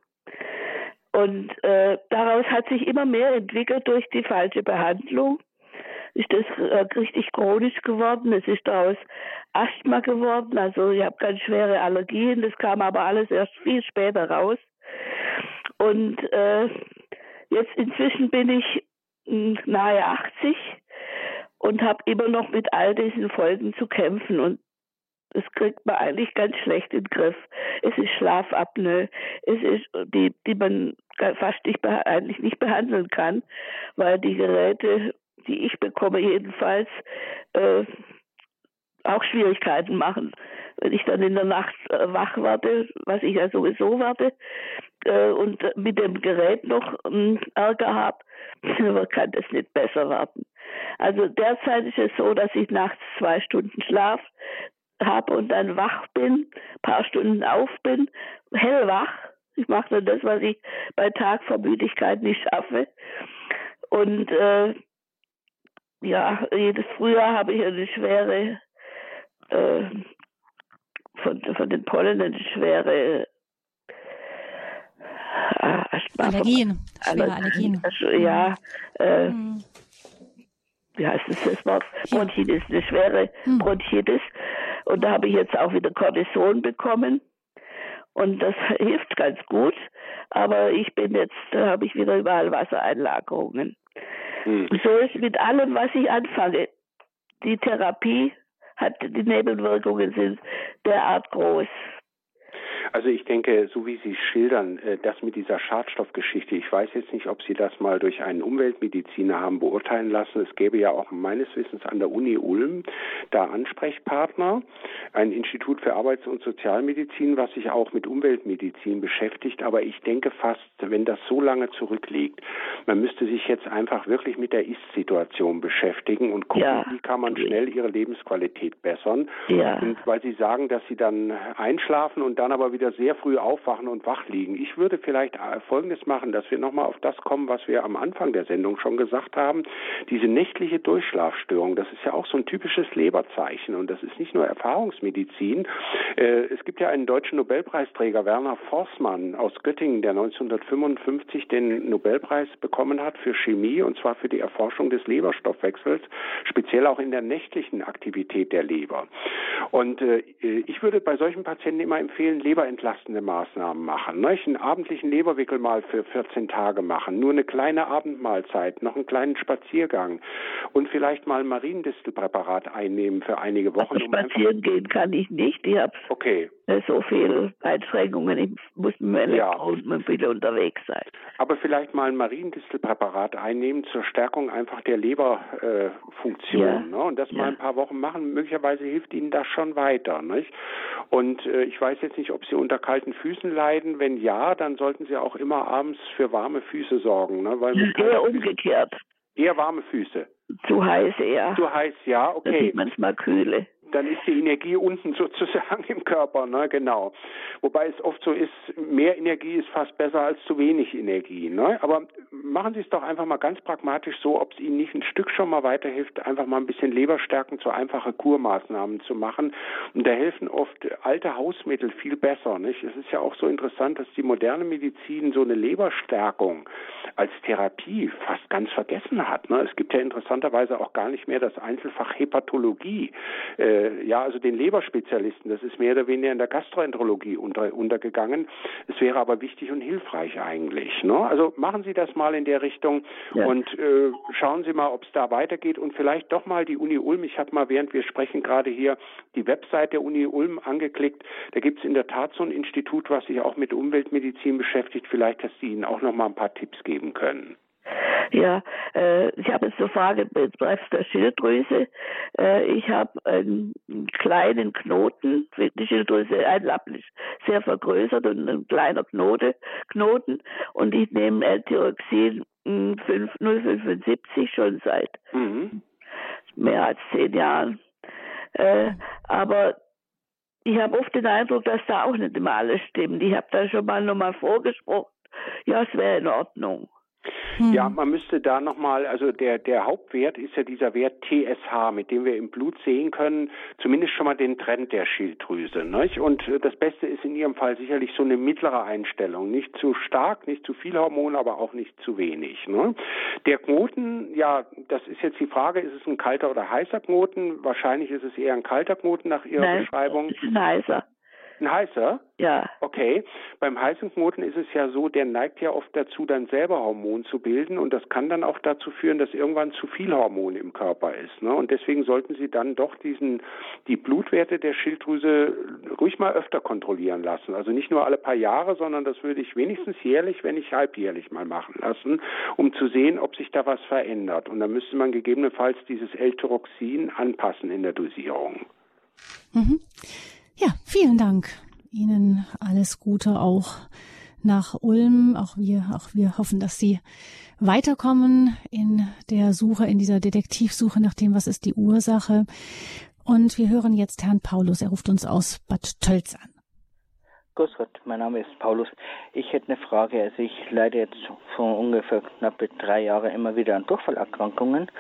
Und daraus hat sich immer mehr entwickelt durch die falsche Behandlung. Ist das richtig chronisch geworden. Es ist daraus Asthma geworden. Also ich habe ganz schwere Allergien. Das kam aber alles erst viel später raus. Und jetzt inzwischen bin ich nahe 80 und habe immer noch mit all diesen Folgen zu kämpfen. Und das kriegt man eigentlich ganz schlecht in den Griff. Es ist Schlafapnoe, es ist die man fast eigentlich nicht behandeln kann, weil die Geräte, die ich bekomme jedenfalls, auch Schwierigkeiten machen. Wenn ich dann in der Nacht wach werde, was ich ja sowieso werde, und mit dem Gerät noch Ärger habe, kann das nicht besser werden. Also derzeit ist es so, dass ich nachts 2 Stunden Schlaf habe und dann wach bin, ein paar Stunden auf bin, hellwach. Ich mache dann das, was ich bei Tag vor Müdigkeit nicht schaffe. Und ja, jedes Frühjahr habe ich eine schwere, von den Pollen eine schwere Allergien. Ja, wie heißt das Wort? Bronchitis, eine schwere Bronchitis. Und da habe ich jetzt auch wieder Cortison bekommen. Und das hilft ganz gut. Aber ich bin jetzt, da habe ich wieder überall Wassereinlagerungen. Hm. So ist mit allem, was ich anfange. Die Therapie hat, die Nebenwirkungen sind derart groß. Also ich denke, so wie Sie schildern, das mit dieser Schadstoffgeschichte, ich weiß jetzt nicht, ob Sie das mal durch einen Umweltmediziner haben beurteilen lassen. Es gäbe ja auch meines Wissens an der Uni Ulm da Ansprechpartner, ein Institut für Arbeits- und Sozialmedizin, was sich auch mit Umweltmedizin beschäftigt. Aber ich denke fast, wenn das so lange zurückliegt, man müsste sich jetzt einfach wirklich mit der Ist-Situation beschäftigen und gucken, wie kann man schnell ihre Lebensqualität bessern. Ja. Und weil Sie sagen, dass Sie dann einschlafen und dann aber wieder sehr früh aufwachen und wach liegen. Ich würde vielleicht Folgendes machen, dass wir nochmal auf das kommen, was wir am Anfang der Sendung schon gesagt haben. Diese nächtliche Durchschlafstörung, das ist ja auch so ein typisches Leberzeichen und das ist nicht nur Erfahrungsmedizin. Es gibt ja einen deutschen Nobelpreisträger, Werner Forstmann aus Göttingen, der 1955 den Nobelpreis bekommen hat für Chemie und zwar für die Erforschung des Leberstoffwechsels, speziell auch in der nächtlichen Aktivität der Leber. Und ich würde bei solchen Patienten immer empfehlen, leberentlastende Maßnahmen machen. Ne? Einen abendlichen Leberwickel mal für 14 Tage machen, nur eine kleine Abendmahlzeit, noch einen kleinen Spaziergang und vielleicht mal ein Mariendistelpräparat einnehmen für einige Wochen. Also spazieren gehen kann ich nicht. Ich habe so viele Einschränkungen. Ich muss mit dem Elektronen wieder unterwegs sein. Aber vielleicht mal ein Mariendistelpräparat einnehmen zur Stärkung einfach der Leberfunktion. Ne? Und das mal ein paar Wochen machen. Möglicherweise hilft Ihnen das schon weiter. Nicht? Und ich weiß jetzt nicht, ob Sie unter kalten Füßen leiden. Wenn ja, dann sollten Sie auch immer abends für warme Füße sorgen. Ne? Weil eher umgekehrt. Eher warme Füße. Zu heiß eher. Zu heiß, ja, okay. Da sieht man es mal kühle. Dann ist die Energie unten sozusagen im Körper, ne, genau. Wobei es oft so ist, mehr Energie ist fast besser als zu wenig Energie, ne. Aber machen Sie es doch einfach mal ganz pragmatisch so, ob es Ihnen nicht ein Stück schon mal weiterhilft, einfach mal ein bisschen Leberstärken zu einfache Kurmaßnahmen zu machen. Und da helfen oft alte Hausmittel viel besser, nicht. Es ist ja auch so interessant, dass die moderne Medizin so eine Leberstärkung als Therapie fast ganz vergessen hat, ne. Es gibt ja interessanterweise auch gar nicht mehr das Einzelfach Hepatologie, ja, also den Leberspezialisten, das ist mehr oder weniger in der Gastroenterologie untergegangen. Es wäre aber wichtig und hilfreich eigentlich. Ne? Also machen Sie das mal in der Richtung und schauen Sie mal, ob es da weitergeht und vielleicht doch mal die Uni Ulm. Ich habe mal, während wir sprechen, gerade hier die Website der Uni Ulm angeklickt. Da gibt es in der Tat so ein Institut, was sich auch mit Umweltmedizin beschäftigt. Vielleicht, dass Sie Ihnen auch noch mal ein paar Tipps geben können. Ja, ich habe jetzt eine Frage betreffend der Schilddrüse. Ich habe einen kleinen Knoten, die Schilddrüse, ein Lappen ist sehr vergrößert und ein kleiner Knoten und ich nehme L-Thyroxin 0,75 schon seit mehr als 10 Jahren. Aber ich habe oft den Eindruck, dass da auch nicht immer alles stimmt. Ich habe da schon mal nochmal vorgesprochen, ja, es wäre in Ordnung. Ja, man müsste da nochmal, also der Hauptwert ist ja dieser Wert TSH, mit dem wir im Blut sehen können, zumindest schon mal den Trend der Schilddrüse, nicht? Und das Beste ist in Ihrem Fall sicherlich so eine mittlere Einstellung, nicht zu stark, nicht zu viel Hormon, aber auch nicht zu wenig, ne? Der Knoten, ja, das ist jetzt die Frage, ist es ein kalter oder heißer Knoten? Wahrscheinlich ist es eher ein kalter Knoten nach Ihrer Beschreibung. Nein, es ist ein heißer. Ein heißer? Ja. Okay. Beim heißen Knoten ist es ja so, der neigt ja oft dazu, dann selber Hormon zu bilden und das kann dann auch dazu führen, dass irgendwann zu viel Hormon im Körper ist, ne? Und deswegen sollten Sie dann doch die Blutwerte der Schilddrüse ruhig mal öfter kontrollieren lassen. Also nicht nur alle paar Jahre, sondern das würde ich wenigstens jährlich, wenn nicht halbjährlich mal machen lassen, um zu sehen, ob sich da was verändert. Und dann müsste man gegebenenfalls dieses L-Thyroxin anpassen in der Dosierung. Mhm. Ja, vielen Dank. Ihnen alles Gute auch nach Ulm. Auch wir hoffen, dass Sie weiterkommen in der Suche, in dieser Detektivsuche nach dem, was ist die Ursache. Und wir hören jetzt Herrn Paulus. Er ruft uns aus Bad Tölz an. Grüß Gott, mein Name ist Paulus. Ich hätte eine Frage. Also ich leide jetzt vor ungefähr knapp 3 Jahren immer wieder an Durchfallerkrankungen.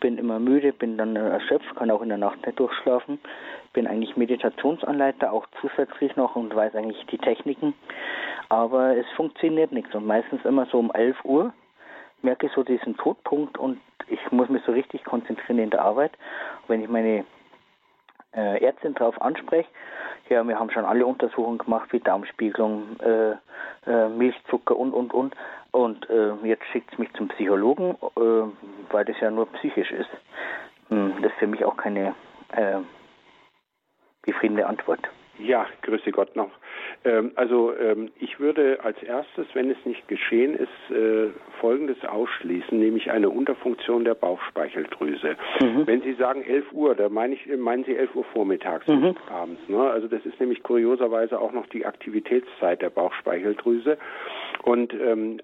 bin immer müde, bin dann erschöpft, kann auch in der Nacht nicht durchschlafen, bin eigentlich Meditationsanleiter, auch zusätzlich noch und weiß eigentlich die Techniken, aber es funktioniert nichts und meistens immer so um 11 Uhr merke ich so diesen Todpunkt und ich muss mich so richtig konzentrieren in der Arbeit. Und wenn ich meine Ärztin darauf anspreche, ja, wir haben schon alle Untersuchungen gemacht, wie Darmspiegelung, Milchzucker und. Und jetzt schickt es mich zum Psychologen, weil das ja nur psychisch ist. Das ist für mich auch keine befriedigende Antwort. Ja, grüße Gott noch. Ich würde als erstes, wenn es nicht geschehen ist, Folgendes ausschließen, nämlich eine Unterfunktion der Bauchspeicheldrüse. Mhm. Wenn Sie sagen 11 Uhr, da meinen Sie 11 Uhr vormittags, nicht abends. Ne? Also das ist nämlich kurioserweise auch noch die Aktivitätszeit der Bauchspeicheldrüse. Und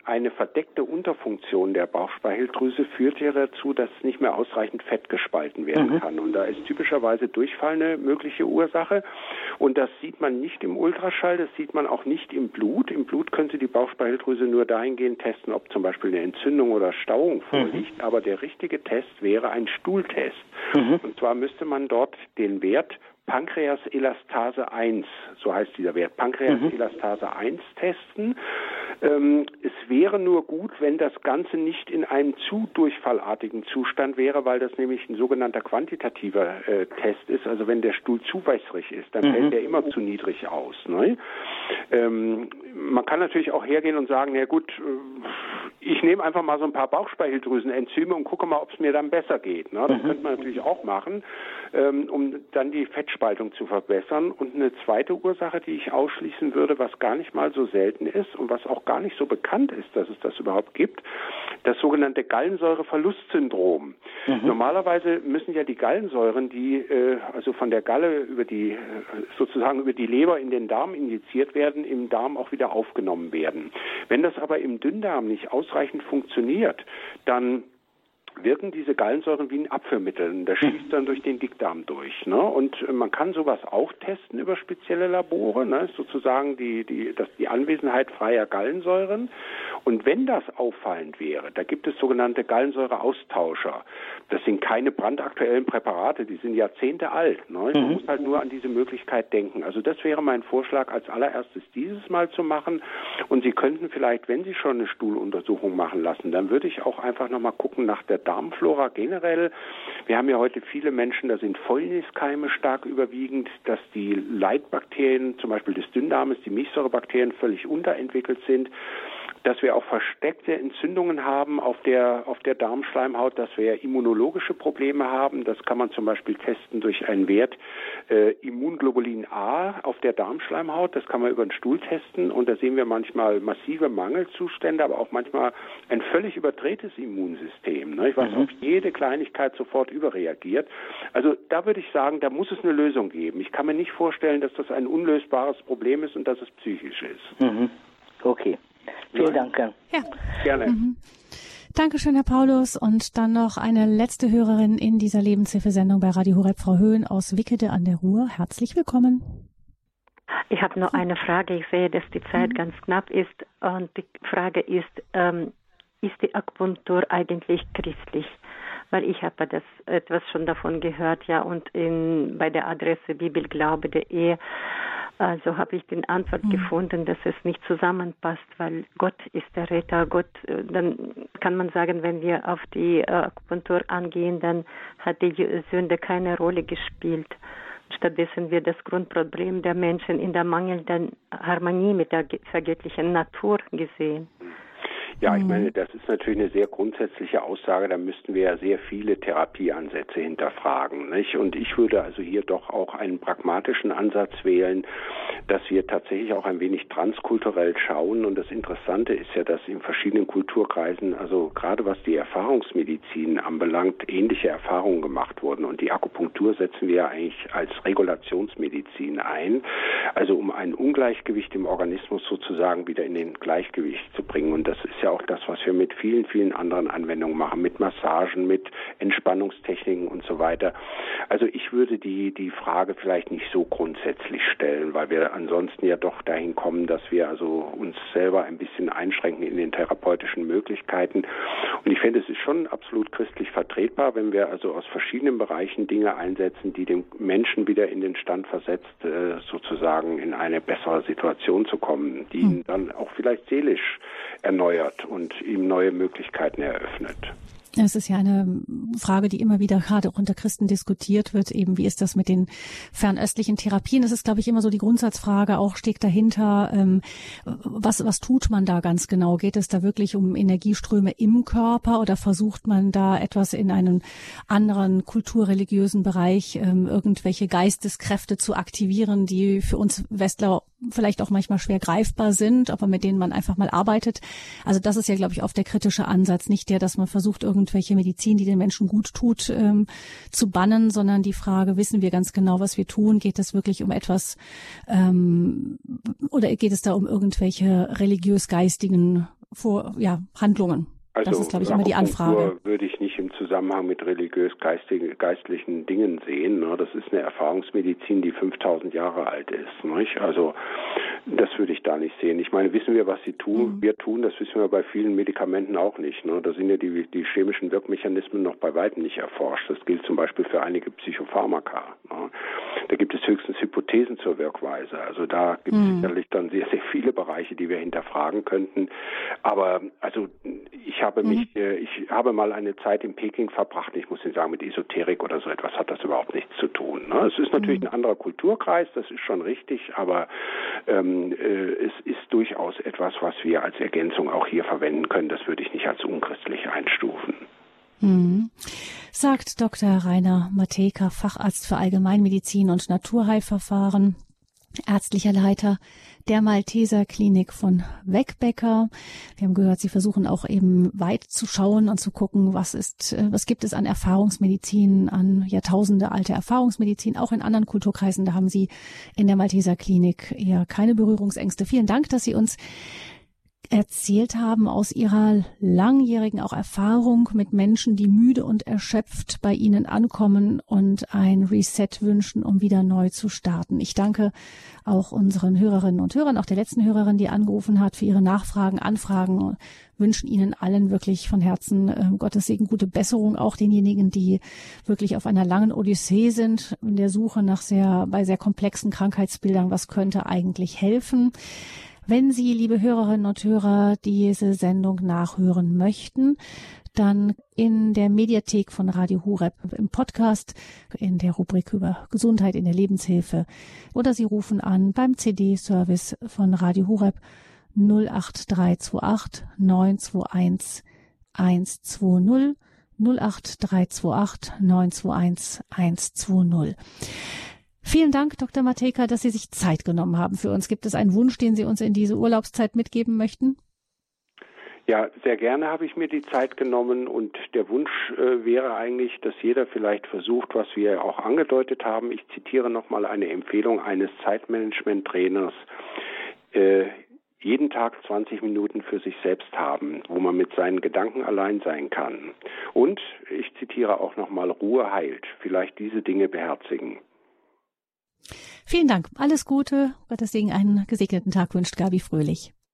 eine verdeckte Unterfunktion der Bauchspeicheldrüse führt ja dazu, dass nicht mehr ausreichend Fett gespalten werden kann. Und da ist typischerweise Durchfall eine mögliche Ursache. Und das sieht man nicht im Ultraschall, das sieht man auch nicht im Blut. Im Blut können Sie die Bauchspeicheldrüse nur dahingehend testen, ob zum Beispiel eine Entzündung oder Stauung vorliegt. Aber der richtige Test wäre ein Stuhltest. Und zwar müsste man dort den Wert Pankreaselastase 1, so heißt dieser Wert, Pankreaselastase 1 testen. Es wäre nur gut, wenn das Ganze nicht in einem zu durchfallartigen Zustand wäre, weil das nämlich ein sogenannter quantitativer Test ist. Also wenn der Stuhl zu wässrig ist, dann fällt der immer zu niedrig aus. Ne? Man kann natürlich auch hergehen und sagen, na gut, ich nehme einfach mal so ein paar Bauchspeicheldrüsenenzyme und gucke mal, ob es mir dann besser geht. Ne? Das könnte man natürlich auch machen, um dann die Fettspaltung zu verbessern. Und eine zweite Ursache, die ich ausschließen würde, was gar nicht mal so selten ist und was auch gar nicht so bekannt ist, dass es das überhaupt gibt, das sogenannte Gallensäureverlustsyndrom. Normalerweise müssen ja die Gallensäuren, die also von der Galle über die Leber in den Darm injiziert werden, im Darm auch wieder aufgenommen werden. Wenn das aber im Dünndarm nicht ausreichend funktioniert, dann wirken diese Gallensäuren wie ein Abführmittel und das schießt dann durch den Dickdarm durch. Ne? Und man kann sowas auch testen über spezielle Labore, ne? Sozusagen die Anwesenheit freier Gallensäuren. Und wenn das auffallend wäre, da gibt es sogenannte Gallensäureaustauscher. Das sind keine brandaktuellen Präparate, die sind Jahrzehnte alt. Ne? Man muss halt nur an diese Möglichkeit denken. Also das wäre mein Vorschlag, als allererstes dieses Mal zu machen. Und Sie könnten vielleicht, wenn Sie schon eine Stuhluntersuchung machen lassen, dann würde ich auch einfach nochmal gucken nach der Darmflora generell. Wir haben ja heute viele Menschen, da sind Fäulniskeime stark überwiegend, dass die Leitbakterien, zum Beispiel des Dünndarmes, die Milchsäurebakterien völlig unterentwickelt sind, dass wir auch versteckte Entzündungen haben auf der Darmschleimhaut, dass wir immunologische Probleme haben. Das kann man zum Beispiel testen durch einen Wert Immunglobulin A auf der Darmschleimhaut. Das kann man über den Stuhl testen und da sehen wir manchmal massive Mangelzustände, aber auch manchmal ein völlig überdrehtes Immunsystem. Ne? Was auf jede Kleinigkeit sofort überreagiert. Also da würde ich sagen, da muss es eine Lösung geben. Ich kann mir nicht vorstellen, dass das ein unlösbares Problem ist und dass es psychisch ist. Okay. Vielen Dank. Ja. Gerne. Dankeschön, Herr Paulus. Und dann noch eine letzte Hörerin in dieser Lebenshilfesendung bei Radio Horeb, Frau Höhn aus Wickede an der Ruhr. Herzlich willkommen. Ich habe noch eine Frage. Ich sehe, dass die Zeit ganz knapp ist. Und die Frage ist die Akupunktur eigentlich christlich? Weil ich habe das etwas schon davon gehört, ja, und bei der Adresse bibelglaube.de, also habe ich den Antwort gefunden, dass es nicht zusammenpasst, weil Gott ist der Retter, Gott, dann kann man sagen, wenn wir auf die Akupunktur angehen, dann hat die Sünde keine Rolle gespielt. Stattdessen wird das Grundproblem der Menschen in der mangelnden Harmonie mit der vergänglichen Natur gesehen. Ja, ich meine, das ist natürlich eine sehr grundsätzliche Aussage, da müssten wir ja sehr viele Therapieansätze hinterfragen, nicht? Und ich würde also hier doch auch einen pragmatischen Ansatz wählen, dass wir tatsächlich auch ein wenig transkulturell schauen. Und das Interessante ist ja, dass in verschiedenen Kulturkreisen, also gerade was die Erfahrungsmedizin anbelangt, ähnliche Erfahrungen gemacht wurden. Und die Akupunktur setzen wir ja eigentlich als Regulationsmedizin ein, also um ein Ungleichgewicht im Organismus sozusagen wieder in den Gleichgewicht zu bringen. Und das ist ja auch das, was wir mit vielen, vielen anderen Anwendungen machen, mit Massagen, mit Entspannungstechniken und so weiter. Also ich würde die Frage vielleicht nicht so grundsätzlich stellen, weil wir ansonsten ja doch dahin kommen, dass wir also uns selber ein bisschen einschränken in den therapeutischen Möglichkeiten. Und ich finde, es ist schon absolut christlich vertretbar, wenn wir also aus verschiedenen Bereichen Dinge einsetzen, die den Menschen wieder in den Stand versetzt, sozusagen in eine bessere Situation zu kommen, die ihn dann auch vielleicht seelisch erneuert und ihm neue Möglichkeiten eröffnet. Es ist ja eine Frage, die immer wieder gerade auch unter Christen diskutiert wird, eben wie ist das mit den fernöstlichen Therapien? Das ist, glaube ich, immer so die Grundsatzfrage, auch steckt dahinter, was tut man da ganz genau? Geht es da wirklich um Energieströme im Körper oder versucht man da etwas in einem anderen kulturreligiösen Bereich, irgendwelche Geisteskräfte zu aktivieren, die für uns Westler vielleicht auch manchmal schwer greifbar sind, aber mit denen man einfach mal arbeitet? Also das ist ja, glaube ich, oft der kritische Ansatz, nicht der, dass man versucht, irgendwelche Medizin, die den Menschen gut tut, zu bannen, sondern die Frage, wissen wir ganz genau, was wir tun? Geht es wirklich um etwas oder geht es da um irgendwelche religiös-geistigen Handlungen? Also, das ist, glaube ich, immer die Anfrage. Würde ich nicht im Zusammenhang mit religiös-geistlichen Dingen sehen. Ne? Das ist eine Erfahrungsmedizin, die 5000 Jahre alt ist. Nicht? Also das würde ich da nicht sehen. Ich meine, wissen wir, was sie tun? Wir tun, das wissen wir bei vielen Medikamenten auch nicht. Ne? Da sind ja die chemischen Wirkmechanismen noch bei weitem nicht erforscht. Das gilt zum Beispiel für einige Psychopharmaka. Ne? Da gibt es höchstens Hypothesen zur Wirkweise. Also da gibt es sicherlich dann sehr, sehr viele Bereiche, die wir hinterfragen könnten. Aber also ich habe mal eine Zeit in Peking verbracht. Ich muss Ihnen sagen, mit Esoterik oder so etwas hat das überhaupt nichts zu tun. Ne? Es ist natürlich ein anderer Kulturkreis, das ist schon richtig, aber es ist durchaus etwas, was wir als Ergänzung auch hier verwenden können. Das würde ich nicht als unchristlich einstufen. Sagt Dr. Rainer Matejka, Facharzt für Allgemeinmedizin und Naturheilverfahren, ärztlicher Leiter der Malteser Klinik von Weckbecker. Wir haben gehört, Sie versuchen auch eben weit zu schauen und zu gucken, was gibt es an Erfahrungsmedizin, an Jahrtausende alte Erfahrungsmedizin, auch in anderen Kulturkreisen. Da haben Sie in der Malteser Klinik eher keine Berührungsängste. Vielen Dank, dass Sie uns erzählt haben aus Ihrer langjährigen auch Erfahrung mit Menschen, die müde und erschöpft bei Ihnen ankommen und ein Reset wünschen, um wieder neu zu starten. Ich danke auch unseren Hörerinnen und Hörern, auch der letzten Hörerin, die angerufen hat, für ihre Nachfragen, Anfragen. Wünschen Ihnen allen wirklich von Herzen Gottes Segen, gute Besserung, auch denjenigen, die wirklich auf einer langen Odyssee sind, in der Suche nach bei sehr komplexen Krankheitsbildern, was könnte eigentlich helfen. Wenn Sie, liebe Hörerinnen und Hörer, diese Sendung nachhören möchten, dann in der Mediathek von Radio Horeb im Podcast, in der Rubrik über Gesundheit in der Lebenshilfe. Oder Sie rufen an beim CD-Service von Radio Horeb 08328 921 120 08328 921 120. Vielen Dank, Dr. Matejka, dass Sie sich Zeit genommen haben für uns. Gibt es einen Wunsch, den Sie uns in diese Urlaubszeit mitgeben möchten? Ja, sehr gerne habe ich mir die Zeit genommen und der Wunsch wäre eigentlich, dass jeder vielleicht versucht, was wir auch angedeutet haben. Ich zitiere nochmal eine Empfehlung eines Zeitmanagement-Trainers. Jeden Tag 20 Minuten für sich selbst haben, wo man mit seinen Gedanken allein sein kann. Und ich zitiere auch nochmal, Ruhe heilt. Vielleicht diese Dinge beherzigen. Vielen Dank. Alles Gute. Gottes Segen. Einen gesegneten Tag wünscht Gabi Fröhlich.